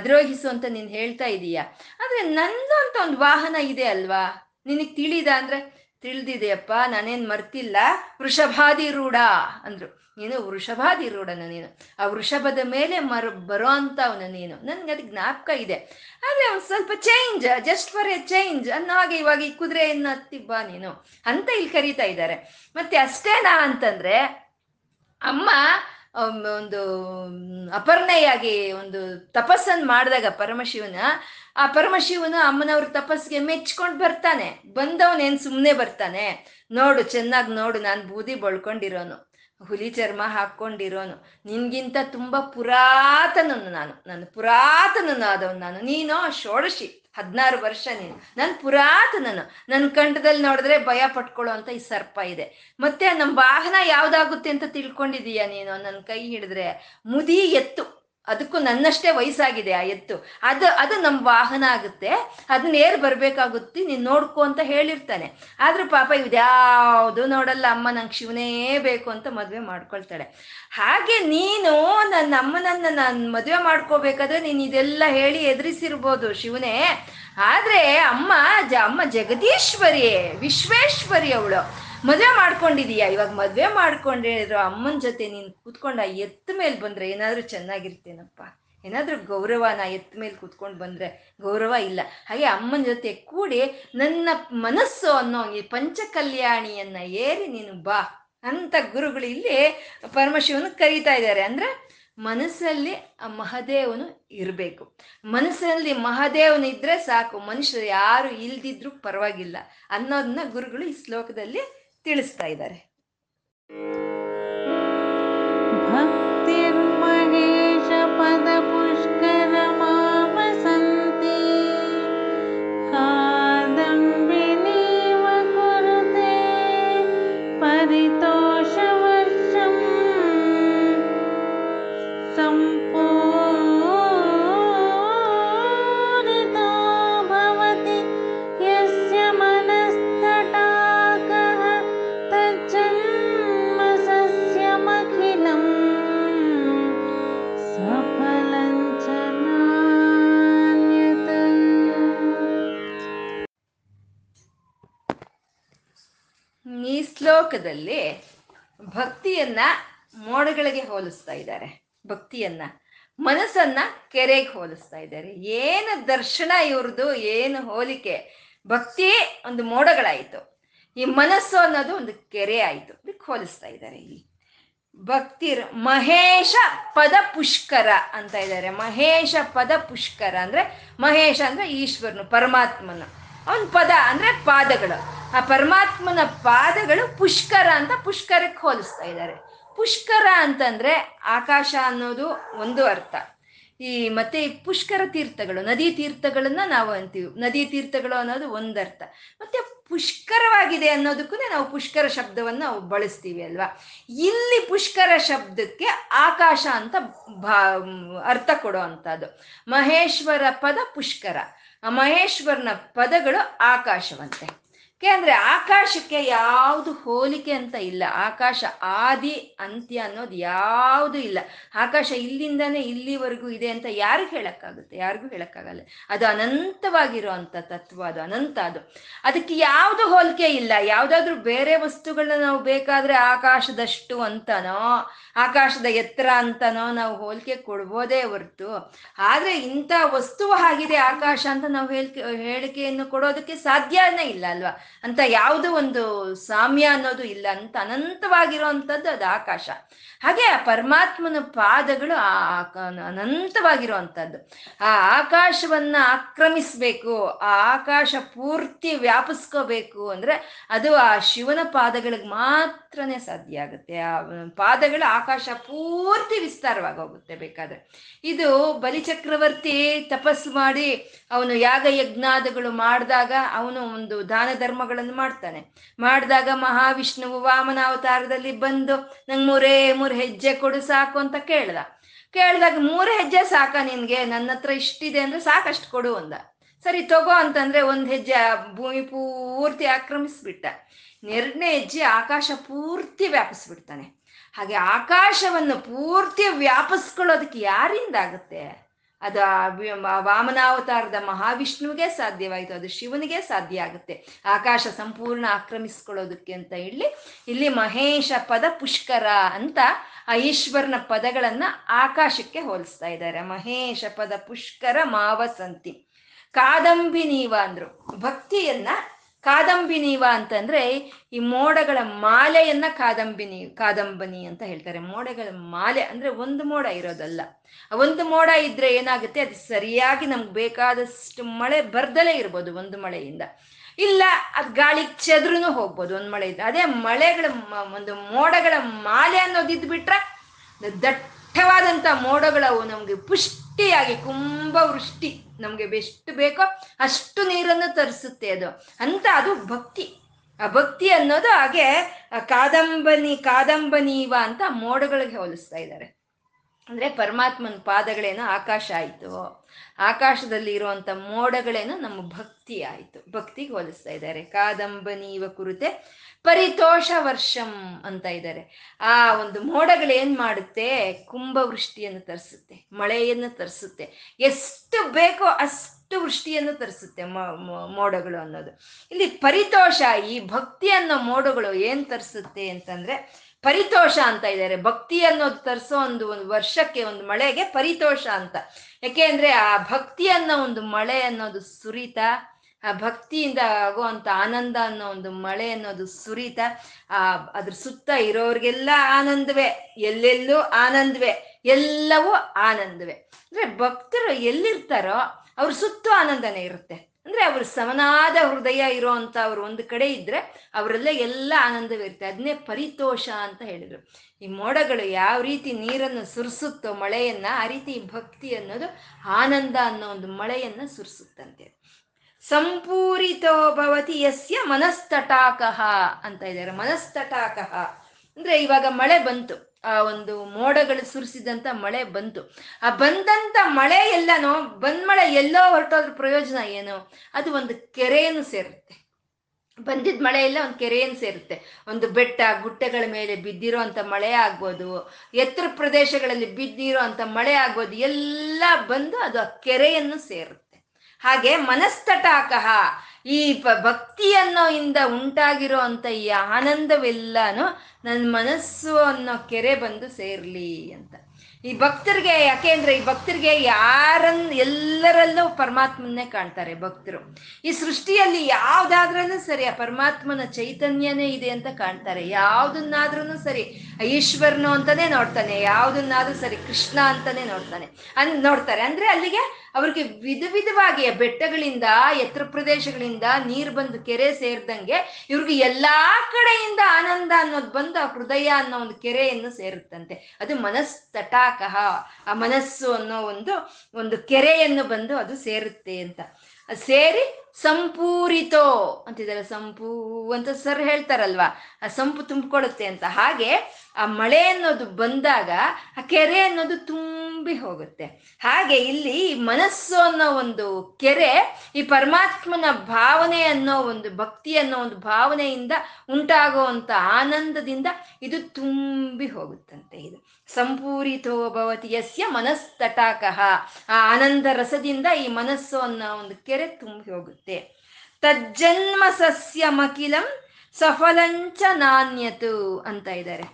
ಅಧಿರೋಹಿಸು ಅಂತ ನೀನ್ ಹೇಳ್ತಾ ಇದೀಯಾ, ಆದ್ರೆ ನಂದು ಅಂತ ಒಂದು ವಾಹನ ಇದೆ ಅಲ್ವಾ, ನಿನಗೆ ತಿಳಿದ ಅಂದ್ರೆ ತಿಳಿದಿದೆಯಪ್ಪ, ನಾನೇನ್ ಮರ್ತಿಲ್ಲ. ವೃಷಭಾದಿರೂಢ ಅಂದ್ರು, ನೀನು ವೃಷಭಾದಿರೂಢನ, ನೀನು ಆ ವೃಷಭದ ಮೇಲೆ ಮರ ಬರೋ ಅಂತ ಅವನು ನೀನು, ನನ್ಗೆ ಅದು ಜ್ಞಾಪಕ ಇದೆ. ಆದ್ರೆ ಅವ್ನು ಸ್ವಲ್ಪ change, just for a change ಅನ್ನೋ ಹಾಗೆ ಇವಾಗ ಈ ಕುದುರೆಯನ್ನು ಹತ್ತಿಬ್ಬಾ ನೀನು ಅಂತ ಇಲ್ಲಿ ಕರೀತಾ ಇದ್ದಾರೆ. ಮತ್ತೆ ಅಷ್ಟೇನಾ ಅಂತಂದ್ರೆ, ಅಮ್ಮ ಒಂದು ಅಪರ್ಣೆಯಾಗಿ ಒಂದು ತಪಸ್ಸನ್ನು ಮಾಡಿದಾಗ ಪರಮಶಿವನ, ಆ ಪರಮಶಿವನು ಅಮ್ಮನವ್ರ ತಪಸ್ಸಿಗೆ ಮೆಚ್ಕೊಂಡು ಬರ್ತಾನೆ. ಬಂದವನೇನು ಸುಮ್ಮನೆ ಬರ್ತಾನೆ? ನೋಡು, ಚೆನ್ನಾಗಿ ನೋಡು, ನಾನು ಬೂದಿ ಬಳ್ಕೊಂಡಿರೋನು, ಹುಲಿ ಚರ್ಮ ಹಾಕ್ಕೊಂಡಿರೋನು, ನಿನ್ಗಿಂತ ತುಂಬ ಪುರಾತನನು ನಾನು, ನಾನು ಪುರಾತನನು ಆದವನು ನಾನು, ನೀನು ಷೋಡಶಿ, ಹದಿನಾರು ವರ್ಷ ನೀನು, ನಾನು ಪುರಾತನನು, ನನ್ನ ಕಂಠದಲ್ಲಿ ನೋಡಿದ್ರೆ ಭಯ ಪಟ್ಕೊಳ್ಳೋ ಅಂತ ಈ ಸರ್ಪ ಇದೆ. ಮತ್ತೆ ನಮ್ಮ ವಾಹನ ಯಾವ್ದಾಗುತ್ತೆ ಅಂತ ತಿಳ್ಕೊಂಡಿದೀಯ ನೀನು? ನನ್ನ ಕೈ ಹಿಡಿದ್ರೆ ಮುದಿ ಎತ್ತು, ಅದಕ್ಕೂ ನನ್ನಷ್ಟೇ ವಯಸ್ಸಾಗಿದೆ ಆ ಎತ್ತು, ಅದು ಅದು ನಮ್ಮ ವಾಹನ ಆಗುತ್ತೆ, ಅದನ್ನ ಏರ್ ಬರ್ಬೇಕಾಗುತ್ತೆ, ನೀನ್ ನೋಡ್ಕೊ ಅಂತ ಹೇಳಿರ್ತಾನೆ. ಆದ್ರೂ ಪಾಪ ಇವ್ದ್ಯಾವುದು ನೋಡಲ್ಲ, ಅಮ್ಮ ನಂಗೆ ಶಿವನೇ ಬೇಕು ಅಂತ ಮದುವೆ ಮಾಡ್ಕೊಳ್ತಾಳೆ. ಹಾಗೆ ನೀನು ನನ್ನ ಅಮ್ಮನನ್ನ ನಾನು ಮದುವೆ ಮಾಡ್ಕೋಬೇಕಾದ್ರೆ ನೀನು ಇದೆಲ್ಲ ಹೇಳಿ ಎದುರಿಸಿರ್ಬೋದು ಶಿವನೇ, ಆದ್ರೆ ಅಮ್ಮ ಜ ಅಮ್ಮ ಜಗದೀಶ್ವರಿ, ವಿಶ್ವೇಶ್ವರಿ ಅವಳು, ಮದುವೆ ಮಾಡ್ಕೊಂಡಿದೀಯಾ. ಇವಾಗ ಮದುವೆ ಮಾಡ್ಕೊಂಡಿರೋ ಅಮ್ಮನ ಜೊತೆ ನೀನು ಕೂತ್ಕೊಂಡ ಎತ್ತ ಮೇಲೆ ಬಂದರೆ ಏನಾದರೂ ಚೆನ್ನಾಗಿರ್ತೇನಪ್ಪ, ಏನಾದರೂ ಗೌರವನ? ಎತ್ತ ಮೇಲೆ ಕೂತ್ಕೊಂಡು ಬಂದರೆ ಗೌರವ ಇಲ್ಲ. ಹಾಗೆ ಅಮ್ಮನ ಜೊತೆ ಕೂಡಿ ನನ್ನ ಮನಸ್ಸು ಅನ್ನೋ ಈ ಪಂಚಕಲ್ಯಾಣಿಯನ್ನು ಏರಿ ನೀನು ಬಾ ಅಂತ ಗುರುಗಳು ಇಲ್ಲಿ ಪರಮಶಿವನ ಕರೀತಾ ಇದ್ದಾರೆ. ಅಂದರೆ ಮನಸ್ಸಲ್ಲಿ ಆ ಮಹಾದೇವನು ಇರಬೇಕು, ಮನಸ್ಸಲ್ಲಿ ಮಹಾದೇವನಿದ್ರೆ ಸಾಕು, ಮನುಷ್ಯರು ಯಾರು ಇಲ್ದಿದ್ರೂ ಪರವಾಗಿಲ್ಲ ಅನ್ನೋದನ್ನ ಗುರುಗಳು ಈ ಶ್ಲೋಕದಲ್ಲಿ ತಿಳಿಸ್ತಾ ಇದ್ದಾರೆ. ಭಕ್ತಿರ್ಮಹೇಶ ಪದ ಪುಷ್ಕರ ಮಾಮಸಂತಿ ಕಾದಂಬಿನಿ ವಕುರುತೆ ಪರಿತೋಷ ವರ್ಷಂ ಸಂಪೂ ಶ್ಲೋಕದಲ್ಲಿ ಭಕ್ತಿಯನ್ನ ಮೋಡಗಳಿಗೆ ಹೋಲಿಸ್ತಾ ಇದ್ದಾರೆ, ಭಕ್ತಿಯನ್ನ ಮನಸ್ಸನ್ನ ಕೆರೆಗೆ ಹೋಲಿಸ್ತಾ ಇದ್ದಾರೆ. ಏನು ದರ್ಶನ ಇವ್ರದ್ದು, ಏನು ಹೋಲಿಕೆ! ಭಕ್ತಿ ಒಂದು ಮೋಡಗಳಾಯಿತು, ಈ ಮನಸ್ಸು ಅನ್ನೋದು ಒಂದು ಕೆರೆ ಆಯಿತು, ಇದಕ್ಕೆ ಹೋಲಿಸ್ತಾ ಇದ್ದಾರೆ ಇಲ್ಲಿ. ಭಕ್ತಿರ್ ಮಹೇಶ ಪದ ಪುಷ್ಕರ ಅಂತ ಇದ್ದಾರೆ. ಮಹೇಶ ಪದ ಪುಷ್ಕರ ಅಂದ್ರೆ ಮಹೇಶ ಅಂದ್ರೆ ಈಶ್ವರನು, ಪರಮಾತ್ಮನ ಅವನ ಪದ ಅಂದ್ರೆ ಪಾದಗಳು, ಆ ಪರಮಾತ್ಮನ ಪಾದಗಳು ಪುಷ್ಕರ ಅಂತ ಪುಷ್ಕರಕ್ಕೆ ಹೋಲಿಸ್ತಾ ಇದ್ದಾರೆ. ಪುಷ್ಕರ ಅಂತಂದ್ರೆ ಆಕಾಶ ಅನ್ನೋದು ಒಂದು ಅರ್ಥ. ಈ ಮತ್ತೆ ಪುಷ್ಕರ ತೀರ್ಥಗಳು, ನದಿ ತೀರ್ಥಗಳನ್ನ ನಾವು ಅಂತೀವಿ, ನದಿ ತೀರ್ಥಗಳು ಅನ್ನೋದು ಒಂದರ್ಥ. ಮತ್ತೆ ಪುಷ್ಕರವಾಗಿದೆ ಅನ್ನೋದಕ್ಕೂ ನಾವು ಪುಷ್ಕರ ಶಬ್ದವನ್ನು ನಾವು ಬಳಸ್ತೀವಿ ಅಲ್ವಾ. ಇಲ್ಲಿ ಪುಷ್ಕರ ಶಬ್ದಕ್ಕೆ ಆಕಾಶ ಅಂತ ಭಾ ಅರ್ಥ ಕೊಡೋ ಅಂಥದ್ದು. ಮಹೇಶ್ವರ ಪದ ಪುಷ್ಕರ, ಆ ಮಹೇಶ್ವರನ ಪದಗಳು ಆಕಾಶವಂತೆ. ಕೆ ಅಂದರೆ ಆಕಾಶಕ್ಕೆ ಯಾವುದು ಹೋಲಿಕೆ ಅಂತ ಇಲ್ಲ. ಆಕಾಶ ಆದಿ ಅಂತ್ಯ ಅನ್ನೋದು ಯಾವುದು ಇಲ್ಲ. ಆಕಾಶ ಇಲ್ಲಿಂದನೇ ಇಲ್ಲಿವರೆಗೂ ಇದೆ ಅಂತ ಯಾರಿಗೆ ಹೇಳೋಕ್ಕಾಗುತ್ತೆ? ಯಾರಿಗೂ ಹೇಳೋಕ್ಕಾಗಲ್ಲ. ಅದು ಅನಂತವಾಗಿರೋ ಅಂಥ ತತ್ವ, ಅದು ಅನಂತ, ಅದು ಅದಕ್ಕೆ ಯಾವುದು ಹೋಲಿಕೆ ಇಲ್ಲ. ಯಾವುದಾದ್ರೂ ಬೇರೆ ವಸ್ತುಗಳನ್ನ ನಾವು ಬೇಕಾದರೆ ಆಕಾಶದಷ್ಟು ಅಂತನೋ ಆಕಾಶದ ಎತ್ತರ ಅಂತನೋ ನಾವು ಹೋಲಿಕೆ ಕೊಡ್ಬೋದೇ ಹೊರತು, ಆದರೆ ಇಂಥ ವಸ್ತುವು ಆಗಿದೆ ಆಕಾಶ ಅಂತ ನಾವು ಹೇಳಿಕೆ ಹೇಳಿಕೆಯನ್ನು ಕೊಡೋದಕ್ಕೆ ಸಾಧ್ಯನೇ ಇಲ್ಲ ಅಲ್ವಾ? ಅಂತ ಯಾವುದೋ ಒಂದು ಸಾಮ್ಯ ಅನ್ನೋದು ಇಲ್ಲ. ಅಂತ ಅನಂತವಾಗಿರುವಂಥದ್ದು ಅದು ಆಕಾಶ. ಹಾಗೆ ಆ ಪರಮಾತ್ಮನ ಪಾದಗಳು ಅನಂತವಾಗಿರುವಂಥದ್ದು. ಆ ಆಕಾಶವನ್ನ ಆಕ್ರಮಿಸ್ಬೇಕು, ಆ ಆಕಾಶ ಪೂರ್ತಿ ವ್ಯಾಪಿಸ್ಕೋಬೇಕು ಅಂದ್ರೆ ಅದು ಆ ಶಿವನ ಪಾದಗಳಿಗೆ ಮಾತ್ರನೇ ಸಾಧ್ಯ ಆಗುತ್ತೆ. ಆ ಪಾದಗಳು ಆಕಾಶ ಪೂರ್ತಿ ವಿಸ್ತಾರವಾಗೋಗುತ್ತೆ ಬೇಕಾದ್ರೆ. ಇದು ಬಲಿಚಕ್ರವರ್ತಿ ತಪಸ್ಸು ಮಾಡಿ ಅವನು ಯಾಗ ಯಜ್ಞಾದಗಳು ಮಾಡಿದಾಗ ಅವನು ಒಂದು ದಾನ ಧರ್ಮಗಳನ್ನು ಮಾಡ್ತಾನೆ. ಮಾಡಿದಾಗ ಮಹಾವಿಷ್ಣುವು ವಾಮನಾವತಾರದಲ್ಲಿ ಬಂದು ನಂಗೆ ಮೂರೇ ಮೂರು ಹೆಜ್ಜೆ ಕೊಡು ಸಾಕು ಅಂತ ಕೇಳ್ದ. ಕೇಳಿದಾಗ ಮೂರು ಹೆಜ್ಜೆ ಸಾಕ ನಿನ್ಗೆ, ನನ್ನ ಹತ್ರ ಇಷ್ಟಿದೆ ಅಂದ್ರೆ ಸಾಕಷ್ಟು ಕೊಡು ಅಂದ. ಸರಿ ತಗೋ ಅಂತಂದ್ರೆ ಒಂದು ಹೆಜ್ಜೆ ಭೂಮಿ ಪೂರ್ತಿ ಆಕ್ರಮಿಸ್ಬಿಟ್ಟ. ಎರಡನೇ ಹೆಜ್ಜೆ ಆಕಾಶ ಪೂರ್ತಿ ವ್ಯಾಪಿಸ್ಬಿಡ್ತಾನೆ. ಹಾಗೆ ಆಕಾಶವನ್ನು ಪೂರ್ತಿ ವ್ಯಾಪಿಸ್ಕೊಳ್ಳೋದಕ್ಕೆ ಯಾರಿಂದ ಆಗುತ್ತೆ? ಅದು ವಾಮನಾವತಾರದ ಮಹಾವಿಷ್ಣುವಿಗೆ ಸಾಧ್ಯವಾಯಿತು, ಅದು ಶಿವನಿಗೆ ಸಾಧ್ಯ ಆಗುತ್ತೆ ಆಕಾಶ ಸಂಪೂರ್ಣ ಆಕ್ರಮಿಸ್ಕೊಳ್ಳೋದಕ್ಕೆ ಅಂತ ಹೇಳಿ ಇಲ್ಲಿ ಮಹೇಶ ಪದ ಪುಷ್ಕರ ಅಂತ ಆ ಈಶ್ವರನ ಪದಗಳನ್ನ ಆಕಾಶಕ್ಕೆ ಹೋಲಿಸ್ತಾ ಇದ್ದಾರೆ. ಮಹೇಶ ಪದ ಪುಷ್ಕರ ಮಾವಸಂತಿ ಕಾದಂಬಿನೀವ ಅಂದ್ರು. ಭಕ್ತಿಯನ್ನ ಕಾದಂಬಿನೀವ ಅಂತಂದ್ರೆ ಈ ಮೋಡಗಳ ಮಾಲೆಯನ್ನ ಕಾದಂಬಿನಿ ಕಾದಂಬನಿ ಅಂತ ಹೇಳ್ತಾರೆ. ಮೋಡಗಳ ಮಾಲೆ ಅಂದ್ರೆ ಒಂದು ಮೋಡ ಇರೋದಲ್ಲ. ಒಂದು ಮೋಡ ಇದ್ರೆ ಏನಾಗುತ್ತೆ, ಅದು ಸರಿಯಾಗಿ ನಮ್ಗೆ ಬೇಕಾದಷ್ಟು ಮಳೆ ಬರ್ದಲೇ ಇರ್ಬೋದು ಒಂದು ಮಳೆಯಿಂದ, ಇಲ್ಲ ಅದು ಗಾಳಿ ಚದ್ರೂ ಹೋಗ್ಬೋದು ಒಂದು ಮಳೆಯಿಂದ. ಅದೇ ಮಳೆಗಳ ಒಂದು ಮೋಡಗಳ ಮಾಲೆ ಅನ್ನೋದು ಇದ್ಬಿಟ್ರೆ ದಟ್ಟವಾದಂಥ ಮೋಡಗಳವು ನಮ್ಗೆ ಪುಷ್ಟಿಯಾಗಿ ಕುಂಭವೃಷ್ಟಿ ನಮ್ಗೆ ಎಷ್ಟು ಬೇಕೋ ಅಷ್ಟು ನೀರನ್ನು ತರಿಸುತ್ತೆ ಅದು ಅಂತ. ಅದು ಭಕ್ತಿ. ಆ ಭಕ್ತಿ ಅನ್ನೋದು ಹಾಗೆ ಕಾದಂಬನಿ ಕಾದಂಬನೀವ ಅಂತ ಮೋಡಗಳಿಗೆ ಹೋಲಿಸ್ತಾ ಇದ್ದಾರೆ. ಅಂದ್ರೆ ಪರಮಾತ್ಮನ ಪಾದಗಳೇನೋ ಆಕಾಶ ಆಯಿತು, ಆಕಾಶದಲ್ಲಿ ಇರುವಂತ ಮೋಡಗಳೇನೋ ನಮ್ಮ ಭಕ್ತಿ ಆಯಿತು. ಭಕ್ತಿಗೆ ಹೋಲಿಸ್ತಾ ಇದ್ದಾರೆ. ಕಾದಂಬನೀವ ಕುರುತೆ ಪರಿತೋಷ ವರ್ಷಂ ಅಂತ ಇದ್ದಾರೆ. ಆ ಒಂದು ಮೋಡಗಳೇನ್ ಮಾಡುತ್ತೆ, ಕುಂಭವೃಷ್ಟಿಯನ್ನು ತರಿಸುತ್ತೆ, ಮಳೆಯನ್ನು ತರಿಸುತ್ತೆ, ಎಷ್ಟು ಬೇಕೋ ಅಷ್ಟು ವೃಷ್ಟಿಯನ್ನು ತರಿಸುತ್ತೆ ಮೋಡಗಳು ಅನ್ನೋದು. ಇಲ್ಲಿ ಪರಿತೋಷ, ಈ ಭಕ್ತಿ ಅನ್ನೋ ಮೋಡಗಳು ಏನ್ ತರಿಸುತ್ತೆ ಅಂತಂದ್ರೆ ಪರಿತೋಷ ಅಂತ ಇದ್ದಾರೆ. ಭಕ್ತಿ ಅನ್ನೋದು ತರಿಸೋ ಒಂದು ಒಂದು ವರ್ಷಕ್ಕೆ ಒಂದು ಮಳೆಗೆ ಪರಿತೋಷ ಅಂತ. ಯಾಕೆ ಅಂದ್ರೆ ಆ ಭಕ್ತಿ ಅನ್ನೋ ಒಂದು ಮಳೆ ಅನ್ನೋದು ಸುರಿತ, ಆ ಭಕ್ತಿಯಿಂದ ಆಗುವಂಥ ಆನಂದ ಅನ್ನೋ ಒಂದು ಮಳೆ ಅನ್ನೋದು ಸುರಿತ, ಆ ಅದ್ರ ಸುತ್ತ ಇರೋರಿಗೆಲ್ಲ ಆನಂದವೇ, ಎಲ್ಲೆಲ್ಲೂ ಆನಂದವೇ, ಎಲ್ಲವೂ ಆನಂದವೇ. ಅಂದ್ರೆ ಭಕ್ತರು ಎಲ್ಲಿರ್ತಾರೋ ಅವ್ರ ಸುತ್ತ ಆನಂದನೇ ಇರುತ್ತೆ. ಅಂದ್ರೆ ಅವ್ರ ಸಮನಾದ ಹೃದಯ ಇರೋಂಥ ಅವ್ರು ಒಂದು ಕಡೆ ಇದ್ರೆ ಅವರೆಲ್ಲ ಎಲ್ಲ ಆನಂದವಿರುತ್ತೆ. ಅದನ್ನೇ ಪರಿತೋಷ ಅಂತ ಹೇಳಿದ್ರು. ಈ ಮೋಡಗಳು ಯಾವ ರೀತಿ ನೀರನ್ನು ಸುರಿಸುತ್ತೋ ಮಳೆಯನ್ನ, ಆ ರೀತಿ ಭಕ್ತಿ ಅನ್ನೋದು ಆನಂದ ಅನ್ನೋ ಒಂದು ಮಳೆಯನ್ನ ಸುರಿಸುತ್ತಂತೆ. ಸಂಪೂರಿತೋ ಭವತಿ ಯಸ್ಯ ಮನಸ್ತಟಾಕಃ ಅಂತ ಇದ್ದಾರೆ. ಮನಸ್ತಟಾಕಃ ಅಂದ್ರೆ ಇವಾಗ ಮಳೆ ಬಂತು, ಆ ಒಂದು ಮೋಡಗಳು ಸುರಿಸಿದಂತ ಮಳೆ ಬಂತು. ಆ ಬಂದಂತ ಮಳೆ ಎಲ್ಲನೋ ಬಂದ್ ಮಳೆ ಎಲ್ಲೋ ಹೊರಟೋದ್ರ ಪ್ರಯೋಜನ ಏನು? ಅದು ಒಂದು ಕೆರೆಯನ್ನು ಸೇರುತ್ತೆ. ಬಂದಿದ್ದ ಮಳೆ ಎಲ್ಲ ಒಂದು ಕೆರೆಯನ್ನು ಸೇರುತ್ತೆ. ಒಂದು ಬೆಟ್ಟ ಗುಟ್ಟೆಗಳ ಮೇಲೆ ಬಿದ್ದಿರೋ ಅಂಥ ಮಳೆ ಆಗ್ಬೋದು, ಎತ್ತರ ಪ್ರದೇಶಗಳಲ್ಲಿ ಬಿದ್ದಿರೋ ಅಂಥ ಮಳೆ ಆಗ್ಬೋದು, ಎಲ್ಲ ಬಂದು ಅದು ಆ ಕೆರೆಯನ್ನು ಸೇರುತ್ತೆ. ಹಾಗೆ ಮನಸ್ತಟಾಕಃ, ಈ ಭಕ್ತಿ ಅನ್ನೋ ಇಂದ ಉಂಟಾಗಿರೋ ಅಂಥ ಈ ಆನಂದವೆಲ್ಲನೂ ನನ್ನ ಮನಸ್ಸು ಅನ್ನೋ ಕೆರೆ ಬಂದು ಸೇರ್ಲಿ ಅಂತ. ಈ ಭಕ್ತರಿಗೆ, ಯಾಕೆಂದ್ರೆ ಈ ಭಕ್ತರಿಗೆ ಯಾರನ್ನ ಎಲ್ಲರಲ್ಲೂ ಪರಮಾತ್ಮನ್ನೇ ಕಾಣ್ತಾರೆ ಭಕ್ತರು. ಈ ಸೃಷ್ಟಿಯಲ್ಲಿ ಯಾವ್ದಾದ್ರೂ ಸರಿ ಆ ಪರಮಾತ್ಮನ ಚೈತನ್ಯನೇ ಇದೆ ಅಂತ ಕಾಣ್ತಾರೆ. ಯಾವ್ದನ್ನಾದ್ರೂ ಸರಿ ಈಶ್ವರನು ಅಂತಾನೆ ನೋಡ್ತಾನೆ, ಯಾವ್ದನ್ನಾದ್ರೂ ಸರಿ ಕೃಷ್ಣ ಅಂತಾನೆ ನೋಡ್ತಾನೆ ಅನ್ ನೋಡ್ತಾರೆ ಅಂದ್ರೆ ಅಲ್ಲಿಗೆ ಅವ್ರಿಗೆ ವಿಧ ವಿಧವಾಗಿ ಬೆಟ್ಟಗಳಿಂದ ಎತ್ತರ ಪ್ರದೇಶಗಳಿಂದ ನೀರು ಬಂದು ಕೆರೆ ಸೇರಿದಂಗೆ ಇವ್ರಿಗೆ ಎಲ್ಲಾ ಕಡೆಯಿಂದ ಆನಂದ ಅನ್ನೋದು ಬಂದು ಆ ಹೃದಯ ಅನ್ನೋ ಒಂದು ಕೆರೆಯನ್ನು ಸೇರುತ್ತಂತೆ. ಅದು ಮನಸ್ತಟಾಕಃ, ಆ ಮನಸ್ಸು ಅನ್ನೋ ಒಂದು ಒಂದು ಕೆರೆಯನ್ನು ಬಂದು ಅದು ಸೇರುತ್ತೆ ಅಂತ. ಸೇರಿ ಸಂಪೂರಿತೋ ಅಂತಿದ್ದಾರೆ. ಸಂಪೂ ಅಂತ ಸರ್ ಹೇಳ್ತಾರಲ್ವಾ, ಆ ಸಂಪು ತುಂಬಿಕೊಳ್ಳುತ್ತೆ ಅಂತ. ಹಾಗೆ ಆ ಮಳೆ ಅನ್ನೋದು ಬಂದಾಗ ಆ ಕೆರೆ ಅನ್ನೋದು ತುಂಬಿ ಹೋಗುತ್ತೆ. ಹಾಗೆ ಇಲ್ಲಿ ಮನಸ್ಸು ಅನ್ನೋ ಒಂದು ಕೆರೆ ಈ ಪರಮಾತ್ಮನ ಭಾವನೆ ಅನ್ನೋ ಒಂದು ಭಕ್ತಿ ಅನ್ನೋ ಒಂದು ಭಾವನೆಯಿಂದ ಉಂಟಾಗುವಂತ ಆನಂದದಿಂದ ಇದು ತುಂಬಿ ಹೋಗುತ್ತಂತೆ. ಇದು ಸಂಪೂರಿತೋ ಭವತಿ ಯಸ್ಯ ಮನಸ್ತಟಾಕಃ, ಆ ಆನಂದ ರಸದಿಂದ ಈ ಮನಸ್ಸು ಅನ್ನೋ ಒಂದು ಕೆರೆ ತುಂಬಿ ಹೋಗುತ್ತೆ. ತಜ್ಜನ್ಮ ಸಸ್ಯಮಖಿಲಂ ಸಫಲಂಚ ನಾಣ್ಯತು ಅಂತ ಇದ್ದಾರೆ.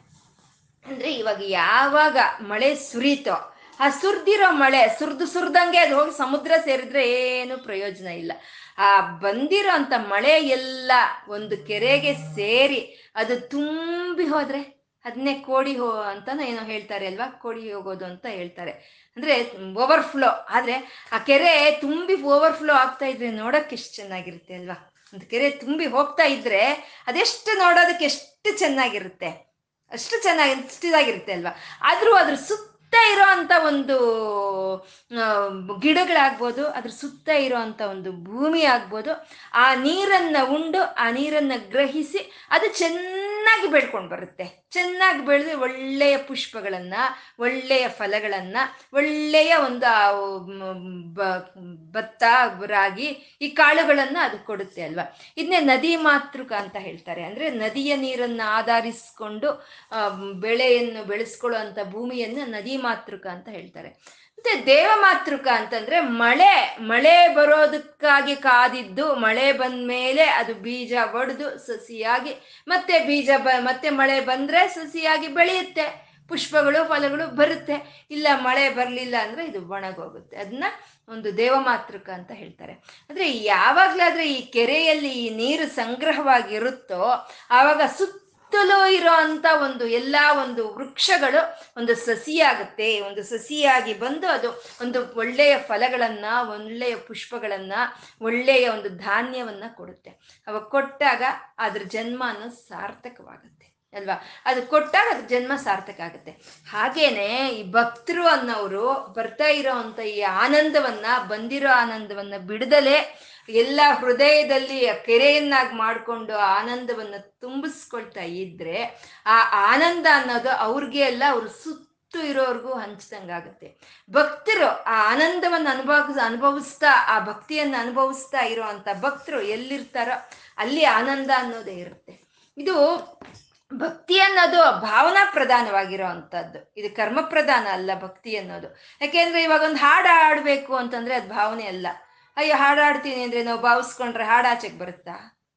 ಅಂದ್ರೆ ಇವಾಗ ಯಾವಾಗ ಮಳೆ ಸುರಿತೋ, ಆ ಸುರಿದಿರೋ ಮಳೆ ಸುರಿದು ಸುರಿದಂಗೆ ಅದು ಹೋಗಿ ಸಮುದ್ರ ಸೇರಿದ್ರೆ ಏನು ಪ್ರಯೋಜನ ಇಲ್ಲ. ಆ ಬಂದಿರೋ ಅಂತ ಮಳೆ ಎಲ್ಲ ಒಂದು ಕೆರೆಗೆ ಸೇರಿ ಅದು ತುಂಬಿ ಹೋದ್ರೆ ಅದನ್ನೇ ಕೋಡಿ ಹೋ ಅಂತಾನು ಏನೋ ಹೇಳ್ತಾರೆ ಅಲ್ವಾ, ಕೋಡಿ ಹೋಗೋದು ಅಂತ ಹೇಳ್ತಾರೆ. ಅಂದ್ರೆ ಓವರ್ಫ್ಲೋ ಆದ್ರೆ ಆ ಕೆರೆ ತುಂಬಿ ಓವರ್ಫ್ಲೋ ಆಗ್ತಾ ಇದ್ರೆ ನೋಡಕ್ಕೆ ಎಷ್ಟು ಚೆನ್ನಾಗಿರುತ್ತೆ ಅಲ್ವಾ. ಒಂದು ಕೆರೆ ತುಂಬಿ ಹೋಗ್ತಾ ಇದ್ರೆ ಅದೆಷ್ಟು ನೋಡೋದಕ್ಕೆ ಎಷ್ಟು ಚೆನ್ನಾಗಿರುತ್ತೆ, ಅಷ್ಟು ಚೆನ್ನಾಗಿ ಇಷ್ಟಿದಾಗಿರುತ್ತೆ ಅಲ್ವಾ. ಆದ್ರೂ ಅದ್ರ ಸುತ್ತ ಇರೋ ಅಂತ ಒಂದು ಗಿಡಗಳಾಗ್ಬೋದು, ಅದ್ರ ಸುತ್ತ ಇರೋ ಅಂತ ಒಂದು ಭೂಮಿ ಆಗ್ಬೋದು, ಆ ನೀರನ್ನ ಉಂಡು ಆ ನೀರನ್ನ ಗ್ರಹಿಸಿ ಅದು ಚೆನ್ನಾಗಿ ಬೆಳ್ಕೊಂಡು ಬರುತ್ತೆ. ಚೆನ್ನಾಗಿ ಬೆಳೆದು ಒಳ್ಳೆಯ ಪುಷ್ಪಗಳನ್ನ, ಒಳ್ಳೆಯ ಫಲಗಳನ್ನ, ಒಳ್ಳೆಯ ಒಂದು ಭತ್ತ, ರಾಗಿ, ಈ ಕಾಳುಗಳನ್ನ ಅದು ಕೊಡುತ್ತೆ ಅಲ್ವಾ. ಇದನ್ನೇ ನದಿ ಮಾತೃಕ ಅಂತ ಹೇಳ್ತಾರೆ. ಅಂದ್ರೆ ನದಿಯ ನೀರನ್ನ ಆಧರಿಸಿಕೊಂಡು ಬೆಳೆಯನ್ನು ಬೆಳೆಸ್ಕೊಳ್ಳೋ ಅಂತ ಭೂಮಿಯನ್ನ ನದಿ ಮಾತೃಕ ಅಂತ ಹೇಳ್ತಾರೆ. ಮತ್ತೆ ದೇವ ಮಾತೃಕ ಅಂತಂದ್ರೆ ಮಳೆ, ಮಳೆ ಬರೋದಕ್ಕಾಗಿ ಕಾದಿದ್ದು, ಮಳೆ ಬಂದ ಮೇಲೆ ಅದು ಬೀಜ ಒಡೆದು ಸಸಿಯಾಗಿ ಮತ್ತೆ ಬೀಜ ಬ ಮತ್ತೆ ಮಳೆ ಬಂದ್ರೆ ಸಸಿಯಾಗಿ ಬೆಳೆಯುತ್ತೆ, ಪುಷ್ಪಗಳು ಫಲಗಳು ಬರುತ್ತೆ. ಇಲ್ಲ ಮಳೆ ಬರಲಿಲ್ಲ ಅಂದ್ರೆ ಇದು ಒಣಗೋಗುತ್ತೆ. ಅದನ್ನ ಒಂದು ದೇವ ಮಾತೃಕ ಅಂತ ಹೇಳ್ತಾರೆ. ಅಂದ್ರೆ ಯಾವಾಗ್ಲಾದ್ರೆ ಈ ಕೆರೆಯಲ್ಲಿ ಈ ನೀರು ಸಂಗ್ರಹವಾಗಿರುತ್ತೋ ಆವಾಗ ಸುತ್ತ ಸುತ್ತಲೂ ಇರೋ ಅಂತ ಒಂದು ಎಲ್ಲ ಒಂದು ವೃಕ್ಷಗಳು ಒಂದು ಸಸಿಯಾಗುತ್ತೆ. ಒಂದು ಸಸಿಯಾಗಿ ಬಂದು ಅದು ಒಂದು ಒಳ್ಳೆಯ ಫಲಗಳನ್ನ, ಒಳ್ಳೆಯ ಪುಷ್ಪಗಳನ್ನ, ಒಳ್ಳೆಯ ಒಂದು ಧಾನ್ಯವನ್ನ ಕೊಡುತ್ತೆ. ಅವಾಗ ಕೊಟ್ಟಾಗ ಅದ್ರ ಜನ್ಮ ಅನ್ನೋ ಸಾರ್ಥಕವಾಗುತ್ತೆ ಅಲ್ವಾ. ಅದು ಕೊಟ್ಟಾಗ ಅದ್ರ ಜನ್ಮ ಸಾರ್ಥಕ ಆಗುತ್ತೆ. ಹಾಗೇನೆ ಈ ಭಕ್ತರು ಅನ್ನೋರು ಬರ್ತಾ ಇರೋ ಅಂತ ಈ ಆನಂದವನ್ನ, ಬಂದಿರೋ ಆನಂದವನ್ನ ಬಿಡದಲೇ ಎಲ್ಲ ಹೃದಯದಲ್ಲಿ ಕೆರೆಯನ್ನಾಗಿ ಮಾಡಿಕೊಂಡು ಆನಂದವನ್ನು ತುಂಬಿಸ್ಕೊಳ್ತಾ ಇದ್ರೆ ಆ ಆನಂದ ಅನ್ನೋದು ಅವ್ರಿಗೆ ಎಲ್ಲ ಅವ್ರ ಸುತ್ತು ಇರೋರ್ಗೂ ಹಂಚ್ದಂಗಾಗತ್ತೆ. ಭಕ್ತರು ಆ ಆನಂದವನ್ನು ಅನುಭವ ಅನುಭವಿಸ್ತಾ ಆ ಭಕ್ತಿಯನ್ನು ಅನುಭವಿಸ್ತಾ ಇರೋ ಅಂಥ ಭಕ್ತರು ಎಲ್ಲಿರ್ತಾರೋ ಅಲ್ಲಿ ಆನಂದ ಅನ್ನೋದೇ ಇರುತ್ತೆ. ಇದು ಭಕ್ತಿ ಅನ್ನೋದು ಭಾವನಾ ಪ್ರಧಾನವಾಗಿರೋ ಅಂಥದ್ದು, ಇದು ಕರ್ಮ ಪ್ರಧಾನ ಅಲ್ಲ ಭಕ್ತಿ ಅನ್ನೋದು. ಯಾಕೆಂದ್ರೆ ಇವಾಗ ಒಂದು ಹಾಡು ಹಾಡಬೇಕು ಅಂತಂದ್ರೆ ಅದು ಭಾವನೆ ಅಲ್ಲ. ಅಯ್ಯೋ ಹಾಡಾಡ್ತೀನಿ ಅಂದರೆ ನಾವು ಭಾವಿಸ್ಕೊಂಡ್ರೆ ಹಾಡಾಚೆಗೆ ಬರುತ್ತಾ?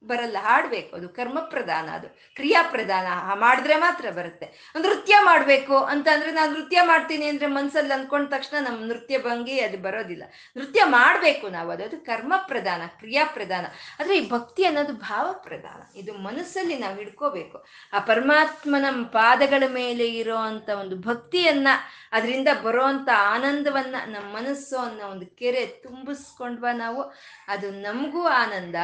ಬರಲ್ಲ. ಹಾಡಬೇಕು, ಅದು ಕರ್ಮ ಪ್ರಧಾನ, ಅದು ಕ್ರಿಯಾ ಪ್ರಧಾನ, ಮಾಡಿದ್ರೆ ಮಾತ್ರ ಬರುತ್ತೆ. ಒಂದು ನೃತ್ಯ ಮಾಡಬೇಕು ಅಂತ ಅಂದರೆ ನಾನು ನೃತ್ಯ ಮಾಡ್ತೀನಿ ಅಂದರೆ ಮನಸ್ಸಲ್ಲಿ ಅಂದ್ಕೊಂಡ ತಕ್ಷಣ ನಮ್ಮ ನೃತ್ಯ ಭಂಗಿ ಅದು ಬರೋದಿಲ್ಲ. ನೃತ್ಯ ಮಾಡಬೇಕು ನಾವು, ಅದು ಅದು ಕರ್ಮ ಪ್ರಧಾನ, ಕ್ರಿಯಾ ಪ್ರಧಾನ. ಆದರೆ ಈ ಭಕ್ತಿ ಅನ್ನೋದು ಭಾವ ಪ್ರಧಾನ. ಇದು ಮನಸ್ಸಲ್ಲಿ ನಾವು ಹಿಡ್ಕೋಬೇಕು. ಆ ಪರಮಾತ್ಮನ ಪಾದಗಳ ಮೇಲೆ ಇರೋ ಅಂಥ ಒಂದು ಭಕ್ತಿಯನ್ನು, ಅದರಿಂದ ಬರೋವಂಥ ಆನಂದವನ್ನು ನಮ್ಮ ಮನಸ್ಸು ಅನ್ನೋ ಒಂದು ಕೆರೆ ತುಂಬಿಸ್ಕೊಂಡ್ವಾ ನಾವು, ಅದು ನಮಗೂ ಆನಂದ,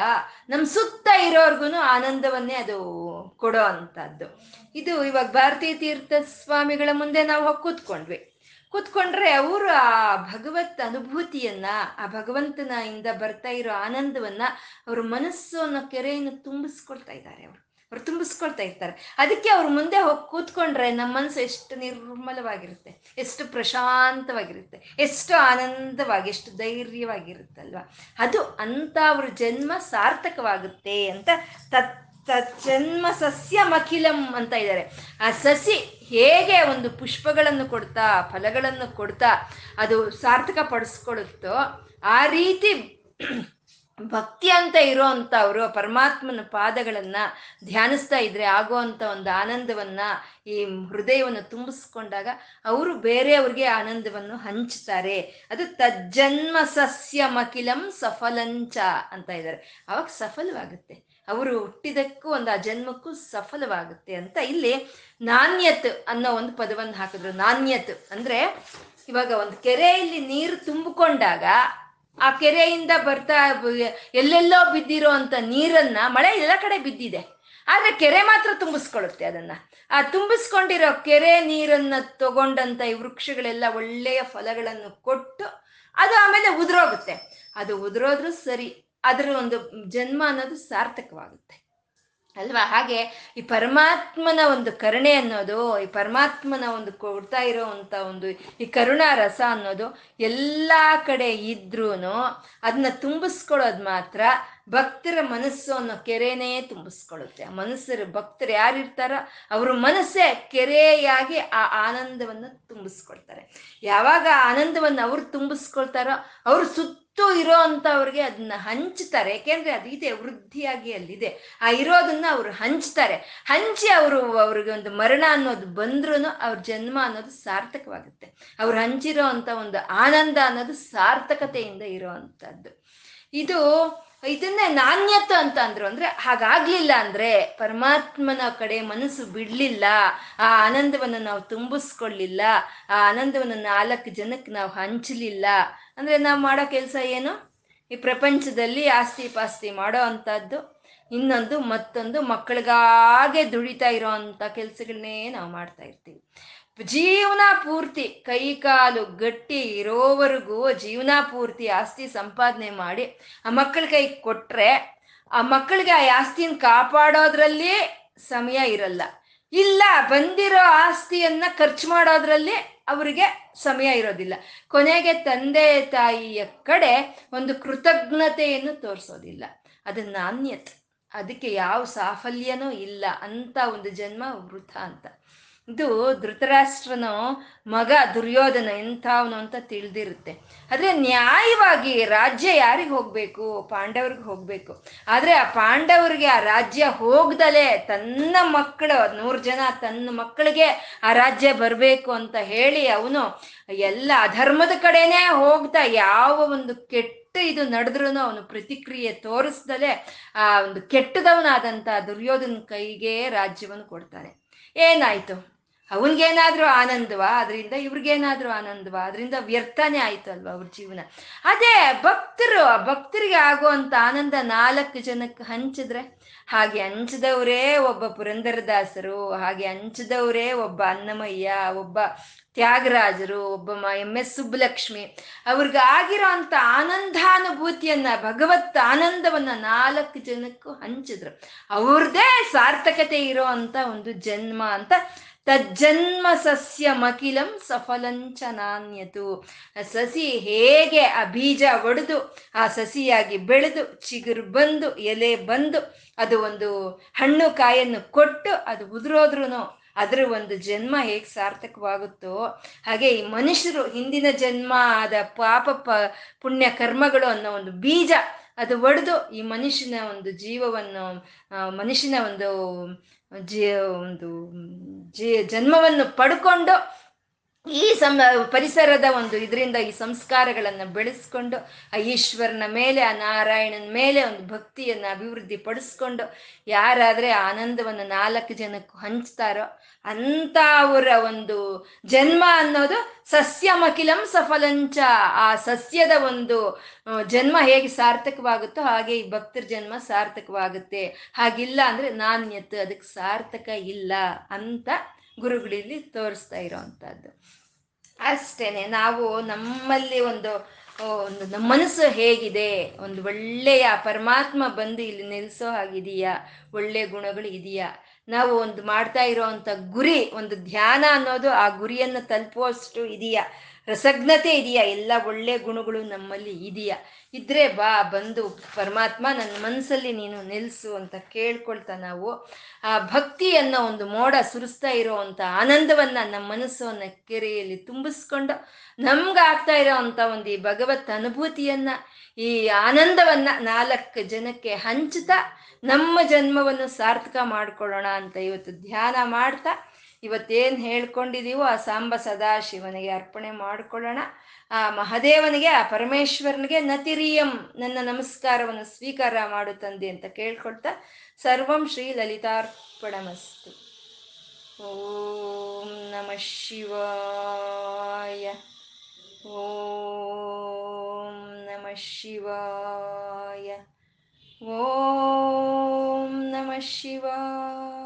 ನಮ್ಮ ಸುತ್ತ ಇರೋರ್ಗು ಆನಂದವನ್ನೇ ಅದು ಕೊಡೋ ಅಂಥದ್ದು. ಇದು ಇವಾಗ ಭಾರತೀಯ ತೀರ್ಥ ಸ್ವಾಮಿಗಳ ಮುಂದೆ ನಾವು ಕೂತ್ಕೊಂಡ್ವಿ. ಕೂತ್ಕೊಂಡ್ರೆ ಅವರು ಆ ಭಗವತ್ ಅನುಭೂತಿಯನ್ನ, ಆ ಭಗವಂತನಿಂದ ಬರ್ತಾ ಇರೋ ಆನಂದವನ್ನ ಅವ್ರ ಮನಸ್ಸು ಅನ್ನೋ ಕೆರೆಯನ್ನು ತುಂಬಿಸ್ಕೊಳ್ತಾ ಇದ್ದಾರೆ. ಅವರು ಅವ್ರು ತುಂಬಿಸ್ಕೊಳ್ತಾ ಇರ್ತಾರೆ. ಅದಕ್ಕೆ ಅವ್ರ ಮುಂದೆ ಹೋಗಿ ಕೂತ್ಕೊಂಡ್ರೆ ನಮ್ಮ ಮನಸ್ಸು ಎಷ್ಟು ನಿರ್ಮಲವಾಗಿರುತ್ತೆ, ಎಷ್ಟು ಪ್ರಶಾಂತವಾಗಿರುತ್ತೆ, ಎಷ್ಟು ಆನಂದವಾಗಿ, ಎಷ್ಟು ಧೈರ್ಯವಾಗಿರುತ್ತಲ್ವ. ಅದು ಅಂತ ಅವ್ರ ಜನ್ಮ ಸಾರ್ಥಕವಾಗುತ್ತೆ ಅಂತ ತತ್ ತಜ್ಜನ್ಮ ಸಸ್ಯಮಖಿಲಂ ಅಂತ ಇದ್ದಾರೆ. ಆ ಸಸಿ ಹೇಗೆ ಒಂದು ಪುಷ್ಪಗಳನ್ನು ಕೊಡ್ತಾ, ಫಲಗಳನ್ನು ಕೊಡ್ತಾ ಅದು ಸಾರ್ಥಕ ಪಡಿಸ್ಕೊಳ್ಳುತ್ತೋ, ಆ ರೀತಿ ಭಕ್ತಿ ಅಂತ ಇರೋ ಅಂಥವ್ರು ಪರಮಾತ್ಮನ ಪಾದಗಳನ್ನು ಧ್ಯಾನಿಸ್ತಾ ಇದ್ರೆ ಆಗೋ ಅಂಥ ಒಂದು ಆನಂದವನ್ನು, ಈ ಹೃದಯವನ್ನು ತುಂಬಿಸ್ಕೊಂಡಾಗ ಅವರು ಬೇರೆಯವ್ರಿಗೆ ಆನಂದವನ್ನು ಹಂಚ್ತಾರೆ. ಅದು ತಜ್ಜನ್ಮ ಸಸ್ಯಮಖಿಲಂ ಸಫಲಂಚ ಅಂತ ಇದ್ದಾರೆ. ಅವಾಗ ಸಫಲವಾಗುತ್ತೆ, ಅವರು ಹುಟ್ಟಿದಕ್ಕೂ ಒಂದು ಆ ಜನ್ಮಕ್ಕೂ ಸಫಲವಾಗುತ್ತೆ ಅಂತ ಇಲ್ಲಿ ನಾಣ್ಯತ್ ಅನ್ನೋ ಒಂದು ಪದವನ್ನು ಹಾಕಿದ್ರು. ನಾಣ್ಯತ್ ಅಂದರೆ ಇವಾಗ ಒಂದು ಕೆರೆಯಲ್ಲಿ ನೀರು ತುಂಬಿಕೊಂಡಾಗ ಆ ಕೆರೆಯಿಂದ ಬರ್ತಾ ಎಲ್ಲೆಲ್ಲೋ ಬಿದ್ದಿರೋ ಅಂತ ನೀರನ್ನ, ಮಳೆ ಎಲ್ಲ ಕಡೆ ಬಿದ್ದಿದೆ ಆದ್ರೆ ಕೆರೆ ಮಾತ್ರ ತುಂಬಿಸ್ಕೊಳ್ಳುತ್ತೆ. ಅದನ್ನ ಆ ತುಂಬಿಸ್ಕೊಂಡಿರೋ ಕೆರೆ ನೀರನ್ನ ತಗೊಂಡಂತ ಈ ವೃಕ್ಷಗಳೆಲ್ಲ ಒಳ್ಳೆಯ ಫಲಗಳನ್ನು ಕೊಟ್ಟು ಅದು ಆಮೇಲೆ ಉದುರೋಗುತ್ತೆ. ಅದು ಉದುರೋದ್ರೂ ಸರಿ, ಅದರ ಒಂದು ಜನ್ಮ ಅನ್ನೋದು ಸಾರ್ಥಕವಾಗುತ್ತೆ ಅಲ್ವಾ. ಹಾಗೆ ಈ ಪರಮಾತ್ಮನ ಒಂದು ಕರುಣೆ ಅನ್ನೋದು, ಈ ಪರಮಾತ್ಮನ ಒಂದು ಕೊಡ್ತಾ ಇರೋವಂಥ ಒಂದು ಈ ಕರುಣಾ ರಸ ಅನ್ನೋದು ಎಲ್ಲ ಕಡೆ ಇದ್ರೂ ಅದನ್ನ ತುಂಬಿಸ್ಕೊಳ್ಳೋದು ಮಾತ್ರ ಭಕ್ತರ ಮನಸ್ಸು ಅನ್ನೋ ಕೆರೆನೇ ತುಂಬಿಸ್ಕೊಳ್ಳುತ್ತೆ. ಆ ಮನಸ್ಸರು ಭಕ್ತರು ಯಾರಿರ್ತಾರೋ ಅವ್ರ ಮನಸ್ಸೇ ಕೆರೆಯಾಗಿ ಆ ಆನಂದವನ್ನು ತುಂಬಿಸ್ಕೊಳ್ತಾರೆ. ಯಾವಾಗ ಆನಂದವನ್ನು ಅವ್ರು ತುಂಬಿಸ್ಕೊಳ್ತಾರೋ ಅವ್ರು ಸುತ್ತ ಇರೋ ಅಂತವ್ರಿಗೆ ಅದನ್ನ ಹಂಚ್ತಾರೆ. ಯಾಕೆಂದ್ರೆ ಅದು ಇದೆ, ವೃದ್ಧಿಯಾಗಿ ಅಲ್ಲಿದೆ. ಆ ಇರೋದನ್ನ ಅವ್ರು ಹಂಚ್ತಾರೆ. ಹಂಚಿ ಅವರು ಅವ್ರಿಗೆ ಒಂದು ಮರಣ ಅನ್ನೋದು ಬಂದ್ರೂ ಅವ್ರ ಜನ್ಮ ಅನ್ನೋದು ಸಾರ್ಥಕವಾಗುತ್ತೆ. ಅವ್ರು ಹಂಚಿರೋ ಅಂತ ಒಂದು ಆನಂದ ಅನ್ನೋದು ಸಾರ್ಥಕತೆಯಿಂದ ಇರೋ ಅಂಥದ್ದು. ಇದು ಇದನ್ನೇ ನಾಣ್ಯತೆ ಅಂತ ಅಂದ್ರು. ಅಂದ್ರೆ ಹಾಗಾಗ್ಲಿಲ್ಲ ಅಂದ್ರೆ, ಪರಮಾತ್ಮನ ಕಡೆ ಮನಸ್ಸು ಬಿಡ್ಲಿಲ್ಲ, ಆ ಆನಂದವನ್ನು ನಾವು ತುಂಬಿಸ್ಕೊಳ್ಳಿಲ್ಲ, ಆ ಆನಂದವನ್ನು ನಾಲ್ಕು ಜನಕ್ಕೆ ನಾವು ಹಂಚಲಿಲ್ಲ ಅಂದ್ರೆ ನಾವು ಮಾಡೋ ಕೆಲಸ ಏನು? ಈ ಪ್ರಪಂಚದಲ್ಲಿ ಆಸ್ತಿ ಪಾಸ್ತಿ ಮಾಡೋ ಅಂಥದ್ದು, ಇನ್ನೊಂದು ಮತ್ತೊಂದು ಮಕ್ಕಳಿಗಾಗೆ ದುಡಿತಾ ಇರೋ ಅಂಥ ಕೆಲಸಗಳನ್ನೇ ನಾವು ಮಾಡ್ತಾ ಇರ್ತೀವಿ. ಜೀವನ ಪೂರ್ತಿ ಕೈ ಕಾಲು ಗಟ್ಟಿ ಇರೋವರೆಗೂ ಜೀವನ ಪೂರ್ತಿ ಆಸ್ತಿ ಸಂಪಾದನೆ ಮಾಡಿ ಆ ಮಕ್ಕಳ ಕೈ ಕೊಟ್ರೆ ಆ ಮಕ್ಕಳಿಗೆ ಆ ಆಸ್ತಿನ ಕಾಪಾಡೋದ್ರಲ್ಲಿ ಸಮಯ ಇರಲ್ಲ, ಇಲ್ಲ ಬಂದಿರೋ ಆಸ್ತಿಯನ್ನ ಖರ್ಚು ಮಾಡೋದ್ರಲ್ಲಿ ಅವರಿಗೆ ಸಮಯ ಇರೋದಿಲ್ಲ. ಕೊನೆಗೆ ತಂದೆ ತಾಯಿಯ ಕಡೆ ಒಂದು ಕೃತಜ್ಞತೆಯನ್ನು ತೋರಿಸೋದಿಲ್ಲ. ಅದು ನಾಣ್ಯತೆ. ಅದಕ್ಕೆ ಯಾವ ಸಾಫಲ್ಯನೂ ಇಲ್ಲ ಅಂತ ಒಂದು ಜನ್ಮ ವೃಥ ಅಂತ. ಇದು ಧೃತರಾಷ್ಟ್ರನೋ ಮಗ ದುರ್ಯೋಧನ ಎಂಥವನು ಅಂತ ತಿಳಿದಿರುತ್ತೆ. ಆದರೆ ನ್ಯಾಯವಾಗಿ ರಾಜ್ಯ ಯಾರಿಗೆ ಹೋಗಬೇಕು? ಪಾಂಡವ್ರಿಗೆ ಹೋಗಬೇಕು. ಆದರೆ ಆ ಪಾಂಡವರಿಗೆ ಆ ರಾಜ್ಯ ಹೋಗ್ದಲೇ ತನ್ನ ಮಕ್ಕಳು ನೂರು ಜನ ತನ್ನ ಮಕ್ಕಳಿಗೆ ಆ ರಾಜ್ಯ ಬರಬೇಕು ಅಂತ ಹೇಳಿ ಅವನು ಎಲ್ಲ ಅಧರ್ಮದ ಕಡೆನೇ ಹೋಗ್ತಾ ಯಾವ ಒಂದು ಕೆಟ್ಟ ಇದು ನಡೆದ್ರೂ ಅವನು ಪ್ರತಿಕ್ರಿಯೆ ತೋರಿಸ್ದಲೇ ಆ ಒಂದು ಕೆಟ್ಟದವನಾದಂಥ ದುರ್ಯೋಧನ ಕೈಗೆ ರಾಜ್ಯವನ್ನು ಕೊಡ್ತಾನೆ. ಏನಾಯ್ತು? ಅವನಿಗೇನಾದ್ರೂ ಆನಂದವಾ? ಅದರಿಂದ ಇವ್ರಿಗೇನಾದ್ರೂ ಆನಂದವಾ? ಅದರಿಂದ ವ್ಯರ್ಥನೇ ಆಯ್ತು ಅಲ್ವಾ ಅವ್ರ ಜೀವನ. ಅದೇ ಭಕ್ತರು, ಆ ಭಕ್ತರಿಗೆ ಆಗುವಂತ ಆನಂದ ನಾಲ್ಕು ಜನಕ್ಕೆ ಹಂಚಿದ್ರೆ, ಹಾಗೆ ಹಂಚಿದವರೇ ಒಬ್ಬ ಪುರಂದರದಾಸರು, ಹಾಗೆ ಹಂಚಿದವರೇ ಒಬ್ಬ ಅನ್ನಮಯ್ಯ, ಒಬ್ಬ ತ್ಯಾಗರಾಜರು, ಒಬ್ಬ ಎಂ ಎಸ್ ಸುಬ್ಬಲಕ್ಷ್ಮಿ, ಅವ್ರಿಗಾಗಿರೋ ಅಂಥ ಆನಂದಾನುಭೂತಿಯನ್ನ, ಭಗವತ್ ಆನಂದವನ್ನ ನಾಲ್ಕು ಜನಕ್ಕೂ ಹಂಚಿದ್ರು. ಅವ್ರದ್ದೇ ಸಾರ್ಥಕತೆ ಇರೋ ಅಂತ ಒಂದು ಜನ್ಮ ಅಂತ. ತಜ್ಜನ್ಮ ಸಸ್ಯ ಮಕಿಲಂ ಸಫಲಂಚ ನಾಣ್ಯತು. ಸಸಿ ಹೇಗೆ ಆ ಬೀಜ ಒಡೆದು ಆ ಸಸಿಯಾಗಿ ಬೆಳೆದು ಚಿಗುರು ಬಂದು ಎಲೆ ಬಂದು ಅದು ಒಂದು ಹಣ್ಣು ಕಾಯನ್ನು ಕೊಟ್ಟು ಅದು ಉದುರೋದ್ರೂ ಅದರ ಒಂದು ಜನ್ಮ ಹೇಗೆ ಸಾರ್ಥಕವಾಗುತ್ತೋ ಹಾಗೆ ಈ ಮನುಷ್ಯರು ಹಿಂದಿನ ಜನ್ಮ ಆದ ಪಾಪ ಪ ಪುಣ್ಯ ಕರ್ಮಗಳು ಅನ್ನೋ ಒಂದು ಬೀಜ ಅದು ಒಡೆದು ಈ ಮನುಷ್ಯನ ಒಂದು ಜೀವವನ್ನು, ಮನುಷ್ಯನ ಒಂದು ಜೀ ಒಂದು ಜೀ ಜನ್ಮವನ್ನು ಪಡ್ಕೊಂಡು ಈ ಸಮ ಪರಿಸರದ ಒಂದು ಇದರಿಂದ ಈ ಸಂಸ್ಕಾರಗಳನ್ನು ಬೆಳೆಸ್ಕೊಂಡು ಆ ಈಶ್ವರನ ಮೇಲೆ ಆ ನಾರಾಯಣನ ಮೇಲೆ ಒಂದು ಭಕ್ತಿಯನ್ನು ಅಭಿವೃದ್ಧಿ ಪಡಿಸ್ಕೊಂಡು ಯಾರಾದರೆ ಆನಂದವನ್ನು ನಾಲ್ಕು ಜನಕ್ಕೂ ಹಂಚ್ತಾರೋ ಅಂಥ ಅವರ ಒಂದು ಜನ್ಮ ಅನ್ನೋದು ಸಸ್ಯಮಖಿಲಂ ಸಫಲಂಚ. ಆ ಸಸ್ಯದ ಒಂದು ಜನ್ಮ ಹೇಗೆ ಸಾರ್ಥಕವಾಗುತ್ತೋ ಹಾಗೆ ಈ ಭಕ್ತರ ಜನ್ಮ ಸಾರ್ಥಕವಾಗುತ್ತೆ. ಹಾಗಿಲ್ಲ ಅಂದರೆ ನಾಣ್ಯತೆ, ಅದಕ್ಕೆ ಸಾರ್ಥಕ ಇಲ್ಲ ಅಂತ ಗುರುಗಳಲ್ಲಿ ತೋರಿಸ್ತಾ ಇರೋವಂಥದ್ದು. ಅಷ್ಟೇನೆ ನಾವು ನಮ್ಮಲ್ಲಿ ಒಂದು ಒಂದು ನಮ್ಮ ಮನಸ್ಸು ಹೇಗಿದೆ, ಒಂದು ಒಳ್ಳೆಯ ಪರಮಾತ್ಮ ಬಂದು ಇಲ್ಲಿ ನೆಲೆಸೋ ಹಾಗಿದೆಯಾ, ಒಳ್ಳೆಯ ಗುಣಗಳು ಇದೆಯಾ, ನಾವು ಒಂದು ಮಾಡ್ತಾ ಇರೋವಂಥ ಗುರಿ, ಒಂದು ಧ್ಯಾನ ಅನ್ನೋದು ಆ ಗುರಿಯನ್ನು ತಲುಪುವಷ್ಟು ಇದೆಯಾ, ರಸಜ್ಞತೆ ಇದೆಯಾ, ಎಲ್ಲ ಒಳ್ಳೆ ಗುಣಗಳು ನಮ್ಮಲ್ಲಿ ಇದೆಯಾ, ಇದ್ರೆ ಬಾ ಬಂದು ಪರಮಾತ್ಮ ನನ್ನ ಮನಸ್ಸಲ್ಲಿ ನೀನು ನಿಲ್ಲಿಸು ಅಂತ ಕೇಳ್ಕೊಳ್ತಾ ನಾವು ಆ ಭಕ್ತಿ ಅನ್ನೋ ಒಂದು ಮೋಡ ಸುರಿಸ್ತಾ ಇರೋವಂಥ ಆನಂದವನ್ನು ನಮ್ಮ ಮನಸ್ಸನ್ನು ಕೆರೆಯಲ್ಲಿ ತುಂಬಿಸ್ಕೊಂಡು ನಮ್ಗಾಗ್ತಾ ಇರೋವಂಥ ಒಂದು ಈ ಭಗವತ್ ಅನುಭೂತಿಯನ್ನು, ಈ ಆನಂದವನ್ನು ನಾಲ್ಕು ಜನಕ್ಕೆ ಹಂಚ್ತಾ ನಮ್ಮ ಜನ್ಮವನ್ನು ಸಾರ್ಥಕ ಮಾಡ್ಕೊಳ್ಳೋಣ ಅಂತ ಇವತ್ತು ಧ್ಯಾನ ಮಾಡ್ತಾ ಇವತ್ತೇನು ಹೇಳ್ಕೊಂಡಿದ್ದೀವೋ ಆ ಸಾಂಬ ಸದಾಶಿವನಿಗೆ ಅರ್ಪಣೆ ಮಾಡಿಕೊಳ್ಳೋಣ. ಆ ಮಹಾದೇವನಿಗೆ, ಆ ಪರಮೇಶ್ವರನಿಗೆ ನತಿರಿಯಂ ನನ್ನ ನಮಸ್ಕಾರವನ್ನು ಸ್ವೀಕಾರ ಮಾಡು ತಂದೆ ಅಂತ ಕೇಳ್ಕೊಳ್ತಾ ಸರ್ವಂ ಶ್ರೀ ಲಲಿತಾರ್ಪಣಮಸ್ತು. ಓಂ ನಮಃ ಶಿವಾಯ. ಓಂ ನಮಃ ಶಿವಾಯ. ಓಂ ನಮಃ ಶಿವಾಯ.